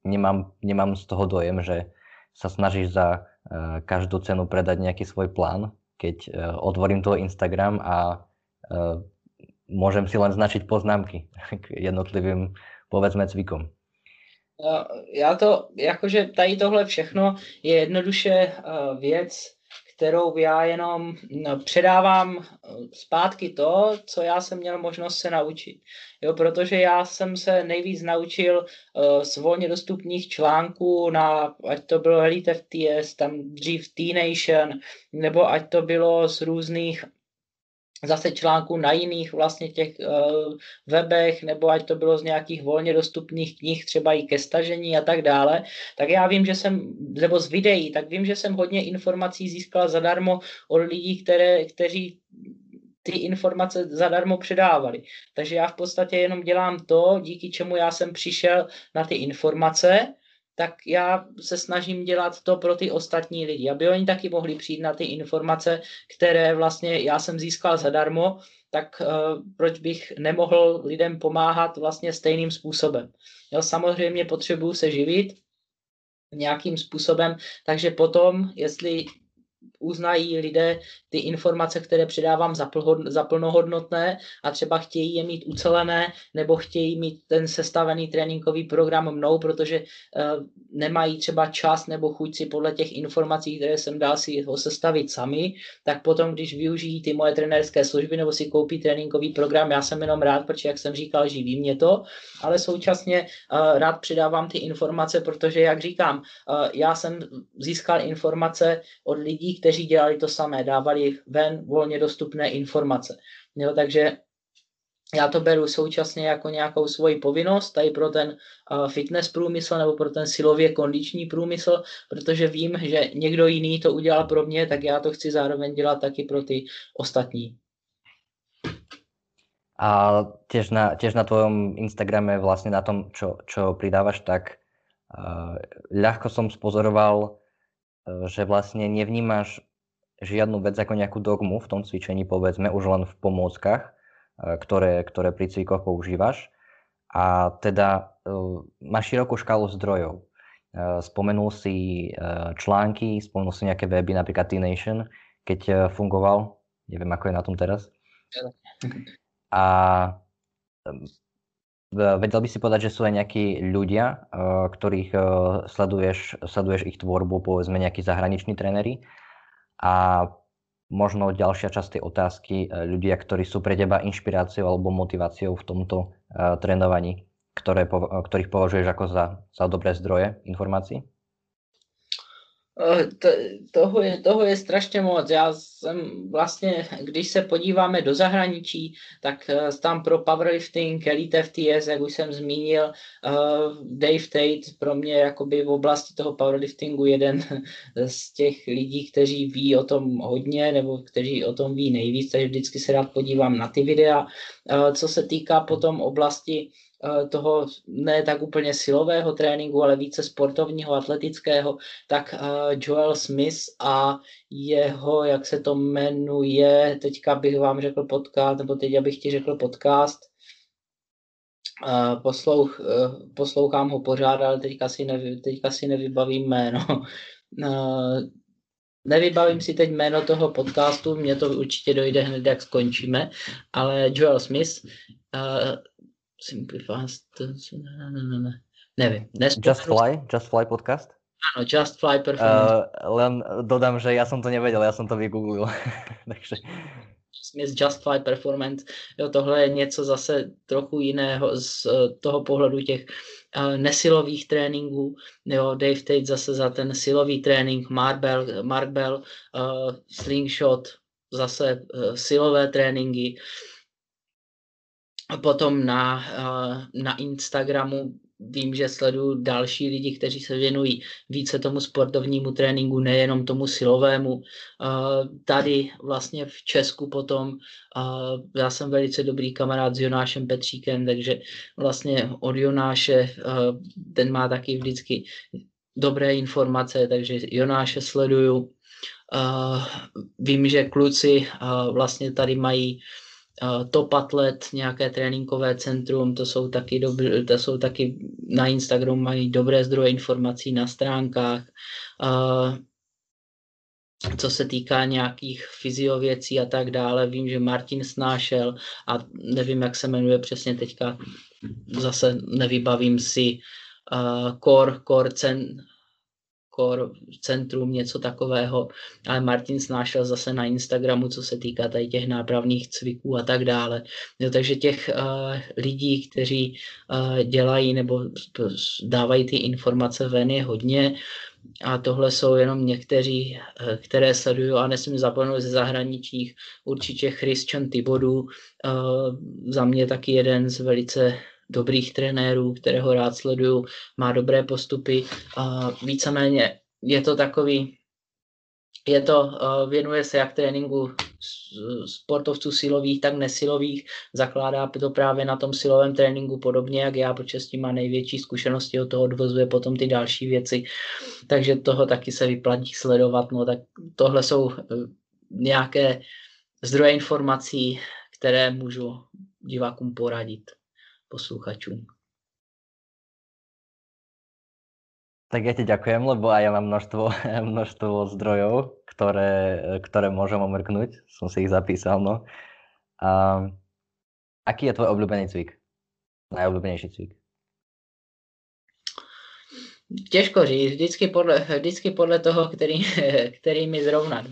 nemám, nemám z toho dojem, že sa snažíš za uh, každú cenu predať nejaký svoj plán, keď uh, otvorím tvoj Instagram a uh, môžem si len značiť poznámky k jednotlivým, povedzme, cvikom. Já to, jakože tady tohle všechno je jednoduše uh, věc, kterou já jenom předávám zpátky to, co já jsem měl možnost se naučit. Jo, protože já jsem se nejvíc naučil uh, z volně dostupných článků, na, ať to bylo Elite F T S, tam dřív T-Nation, nebo ať to bylo z různých zase článků na jiných vlastně těch uh, webech, nebo ať to bylo z nějakých volně dostupných knih, třeba i ke stažení a tak dále, tak já vím, že jsem, nebo z videí, tak vím, že jsem hodně informací získal zadarmo od lidí, které, kteří ty informace zadarmo předávali. Takže já v podstatě jenom dělám to, díky čemu já jsem přišel na ty informace, tak já se snažím dělat to pro ty ostatní lidi, aby oni taky mohli přijít na ty informace, které vlastně já jsem získal zadarmo, tak uh, proč bych nemohl lidem pomáhat vlastně stejným způsobem. Jo, samozřejmě potřebuju se živit nějakým způsobem, takže potom, jestli uznají lidé ty informace, které předávám za, plho, za plnohodnotné a třeba chtějí je mít ucelené nebo chtějí mít ten sestavený tréninkový program mnou, protože uh, nemají třeba čas nebo chuť si podle těch informací, které jsem dal, si ho sestavit sami, tak potom, když využijí ty moje trenérské služby nebo si koupí tréninkový program, já jsem jenom rád, protože jak jsem říkal, živí mě to, ale současně uh, rád předávám ty informace, protože jak říkám, uh, já jsem získal informace od lidí, kteří dělali to samé, dávali ven volně dostupné informace. Jo, takže já to beru současně jako nějakou svoji povinnost tady pro ten uh, fitness průmysl nebo pro ten silově kondiční průmysl, protože vím, že někdo jiný to udělal pro mě, tak já to chci zároveň dělat taky pro ty ostatní. A tiež na, tiež na tvojom Instagrame vlastne na tom, čo, čo pridávaš, tak uh, ľahko som spozoroval, že vlastne nevnímaš žiadnu vec ako nejakú dogmu v tom cvičení, povedzme, už len v pomôckach, ktoré, ktoré pri cvikoch používaš. A teda máš širokú škálu zdrojov. Spomenul si články, spomenul si nejaké weby, napríklad T-Nation, keď fungoval. Neviem, ako je na tom teraz. A vedel by si povedať, že sú aj nejakí ľudia, ktorých sleduješ, sleduješ ich tvorbu, povedzme nejakí zahraniční tréneri. A možno ďalšia časť tej otázky, ľudia, ktorí sú pre teba inšpiráciou alebo motiváciou v tomto trénovaní, ktoré, ktorých považuješ ako za, za dobré zdroje informácií? To, toho, je, toho je strašně moc. Já jsem vlastně, když se podíváme do zahraničí, tak tam pro powerlifting, Elite F T S, jak už jsem zmínil, Dave Tate pro mě jakoby v oblasti toho powerliftingu jeden z těch lidí, kteří ví o tom hodně nebo kteří o tom ví nejvíc, takže vždycky se rád podívám na ty videa. Co se týká potom oblasti toho ne tak úplně silového tréninku, ale více sportovního, atletického, tak Joel Smith a jeho, jak se to jmenuje, teďka bych vám řekl podcast, nebo teď abych ti řekl podcast, poslouch, poslouchám ho pořád, ale teďka si, nevy, teďka si nevybavím jméno. Nevybavím si teď jméno toho podcastu, mně to určitě dojde hned, jak skončíme, ale Joel Smith, Simplifast, ne, ne, ne, neviem. Nespomenu... Just Fly, Just Fly podcast? Áno, Just Fly Performance. Uh, len dodám, že ja som to nevedel, ja som to vygooglil. Takže... Just Fly Performance, jo, tohle je něco zase trochu jiného z toho pohledu těch nesilových tréninků, jo, Dave Tate zase za ten silový trénink, Mark Bell, Mark Bell uh, Slingshot, zase uh, silové tréninky. Potom na, na Instagramu vím, že sleduju další lidi, kteří se věnují více tomu sportovnímu tréninku, nejenom tomu silovému. Tady vlastně v Česku potom, já jsem velice dobrý kamarád s Jonášem Petříkem, takže vlastně od Jonáše, ten má taky vždycky dobré informace, takže Jonáše sleduju. Vím, že kluci vlastně tady mají Top Atlet, nějaké tréninkové centrum, to jsou taky, dobře, to jsou taky na Instagramu, mají dobré zdroje informací na stránkách. Uh, co se týká nějakých fyziověcí a tak dále, vím, že Martin Snášel a nevím, jak se jmenuje přesně teďka, zase nevybavím si, uh, core, core cen, core centrum, něco takového, ale Martin Snášel zase na Instagramu, co se týká tady těch nápravných cviků a tak dále. Jo, takže těch uh, lidí, kteří uh, dělají nebo dávají ty informace ven, je hodně a tohle jsou jenom někteří, uh, které sleduju a nesmím zapomenout ze zahraničních, určitě Christian Thibaudeau, uh, za mě taky jeden z velice dobrých trenérů, kterého rád sleduju, má dobré postupy. Uh, víceméně je to takový, je to, uh, věnuje se jak tréninku sportovců silových, tak nesilových, zakládá to právě na tom silovém tréninku podobně jak já, protože s tím má největší zkušenosti, od toho odvozuje potom ty další věci, takže toho taky se vyplatí sledovat. No tak tohle jsou nějaké zdroje informací, které můžu divákům poradit, posluchačům. Tak ja ti ďakujem, lebo aj ja mám množstvo, množstvo zdrojov, ktoré, ktoré môžem omrknúť. Som si ich zapísal, no. A aký je tvoj obľúbený cvik? Najobľúbenejší cvik? Těžko říct, vždycky podle, vždycky podle toho, který, který mi zrovna.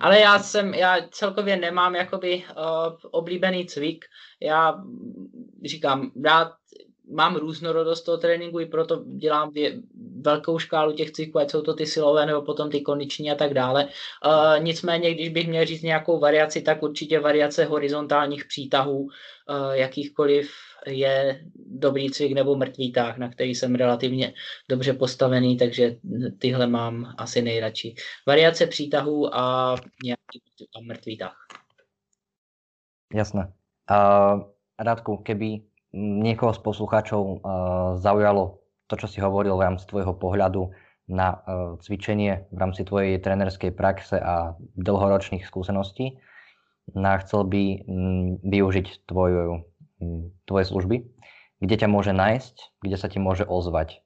Ale já jsem, já celkově nemám jakoby uh, oblíbený cvik. Já říkám, rád mám různorodost toho tréninku, i proto dělám vě, velkou škálu těch cviků, ať jsou to ty silové nebo potom ty kondiční a tak dále. Uh, nicméně, když bych měl říct nějakou variaci, tak určitě variace horizontálních přítahů, uh, jakýchkoliv je dobrý cvik, nebo mrtvý tah, na který jsem relativně dobře postavený, takže tyhle mám asi nejradši. Variace přítahů a nějaký mrtvý tah. Jasné. Uh, Radku, keby niekoho z poslucháčov uh, zaujalo to, čo si hovoril v rámci tvojho pohľadu na uh, cvičenie v rámci tvojej trénerskej praxe a dlhoročných skúseností, a chcel by m, využiť tvoju, m, tvoje služby, kde ťa môže nájsť, kde sa ti môže ozvať?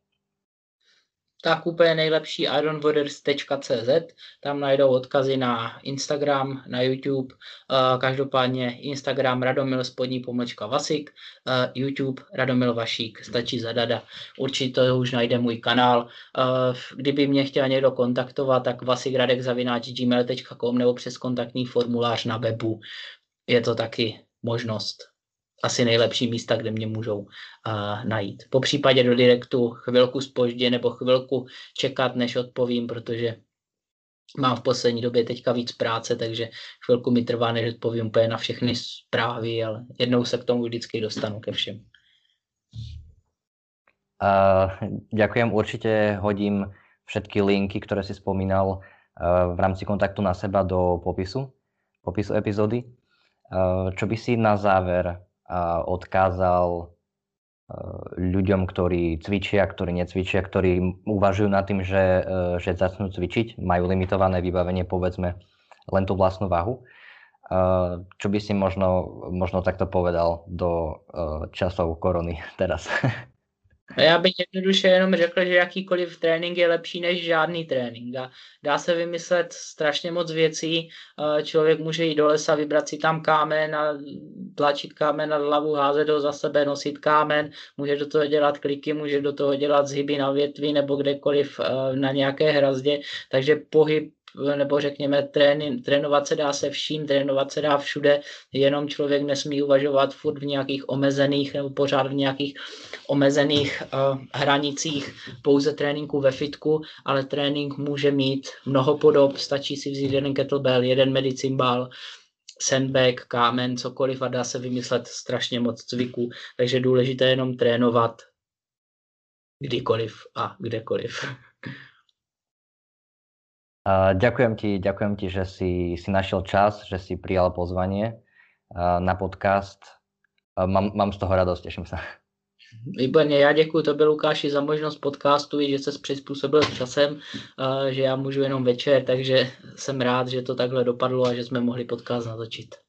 Tak úplně nejlepší iron warriors tečka cé zet, tam najdou odkazy na Instagram, na YouTube, každopádně Instagram Radomil spodní pomlčka Vašík, YouTube Radomil Vašík, stačí zadat. Určitě už najde můj kanál. Kdyby mě chtěl někdo kontaktovat, tak vasikradek zavináč gmail tečka com nebo přes kontaktní formulář na webu. Je to taky možnost. Asi nejlepší místa, kde mě můžou uh, najít. Po případě do direktu chvilku zpoždě nebo chvilku čekat, než odpovím, protože mám v poslední době teďka víc práce, takže chvilku mi trvá, než odpovím úplně na všechny zprávy, ale jednou se k tomu vždycky dostanu ke všem. Uh, ďakujem, určite hodím všetky linky, ktoré si spomínal uh, v rámci kontaktu na seba do popisu, popisu epizódy. Uh, čo by si na záver a odkázal ľuďom, ktorí cvičia, ktorí necvičia, ktorí uvažujú nad tým, že, že začnú cvičiť, majú limitované vybavenie, povedzme, len tú vlastnú váhu. Čo by si možno, možno takto povedal do časov korony teraz? Já bych jednoduše jenom řekl, že jakýkoliv trénink je lepší než žádný trénink. A dá se vymyslet strašně moc věcí. Člověk může jít do lesa, vybrat si tam kámen a tlačit kámen na hlavu, házet ho za sebe, nosit kámen. Může do toho dělat kliky, může do toho dělat zhyby na větvi nebo kdekoliv na nějaké hrazdě. Takže pohyb, nebo řekněme, trénin, trénovat se dá se vším, trénovat se dá všude, jenom člověk nesmí uvažovat furt v nějakých omezených, nebo pořád v nějakých omezených uh, hranicích pouze tréninku ve fitku, ale trénink může mít mnoho podob, stačí si vzít jeden kettlebell, jeden medicimbal, sandbag, kámen, cokoliv a dá se vymyslet strašně moc cviků, takže důležité je jenom trénovat kdykoliv a kdekoliv. Uh, ďakujem ti, ďakujem ti, že si, si našiel čas, že si prijal pozvanie uh, na podcast. Uh, mám, mám z toho radosť, teším sa. Výborně, já děkuji tobě, Lukáši, za možnost podcastu i že ses přizpůsobil s časem, uh, že já můžu jenom večer, takže jsem rád, že to takhle dopadlo a že jsme mohli podcast natočit.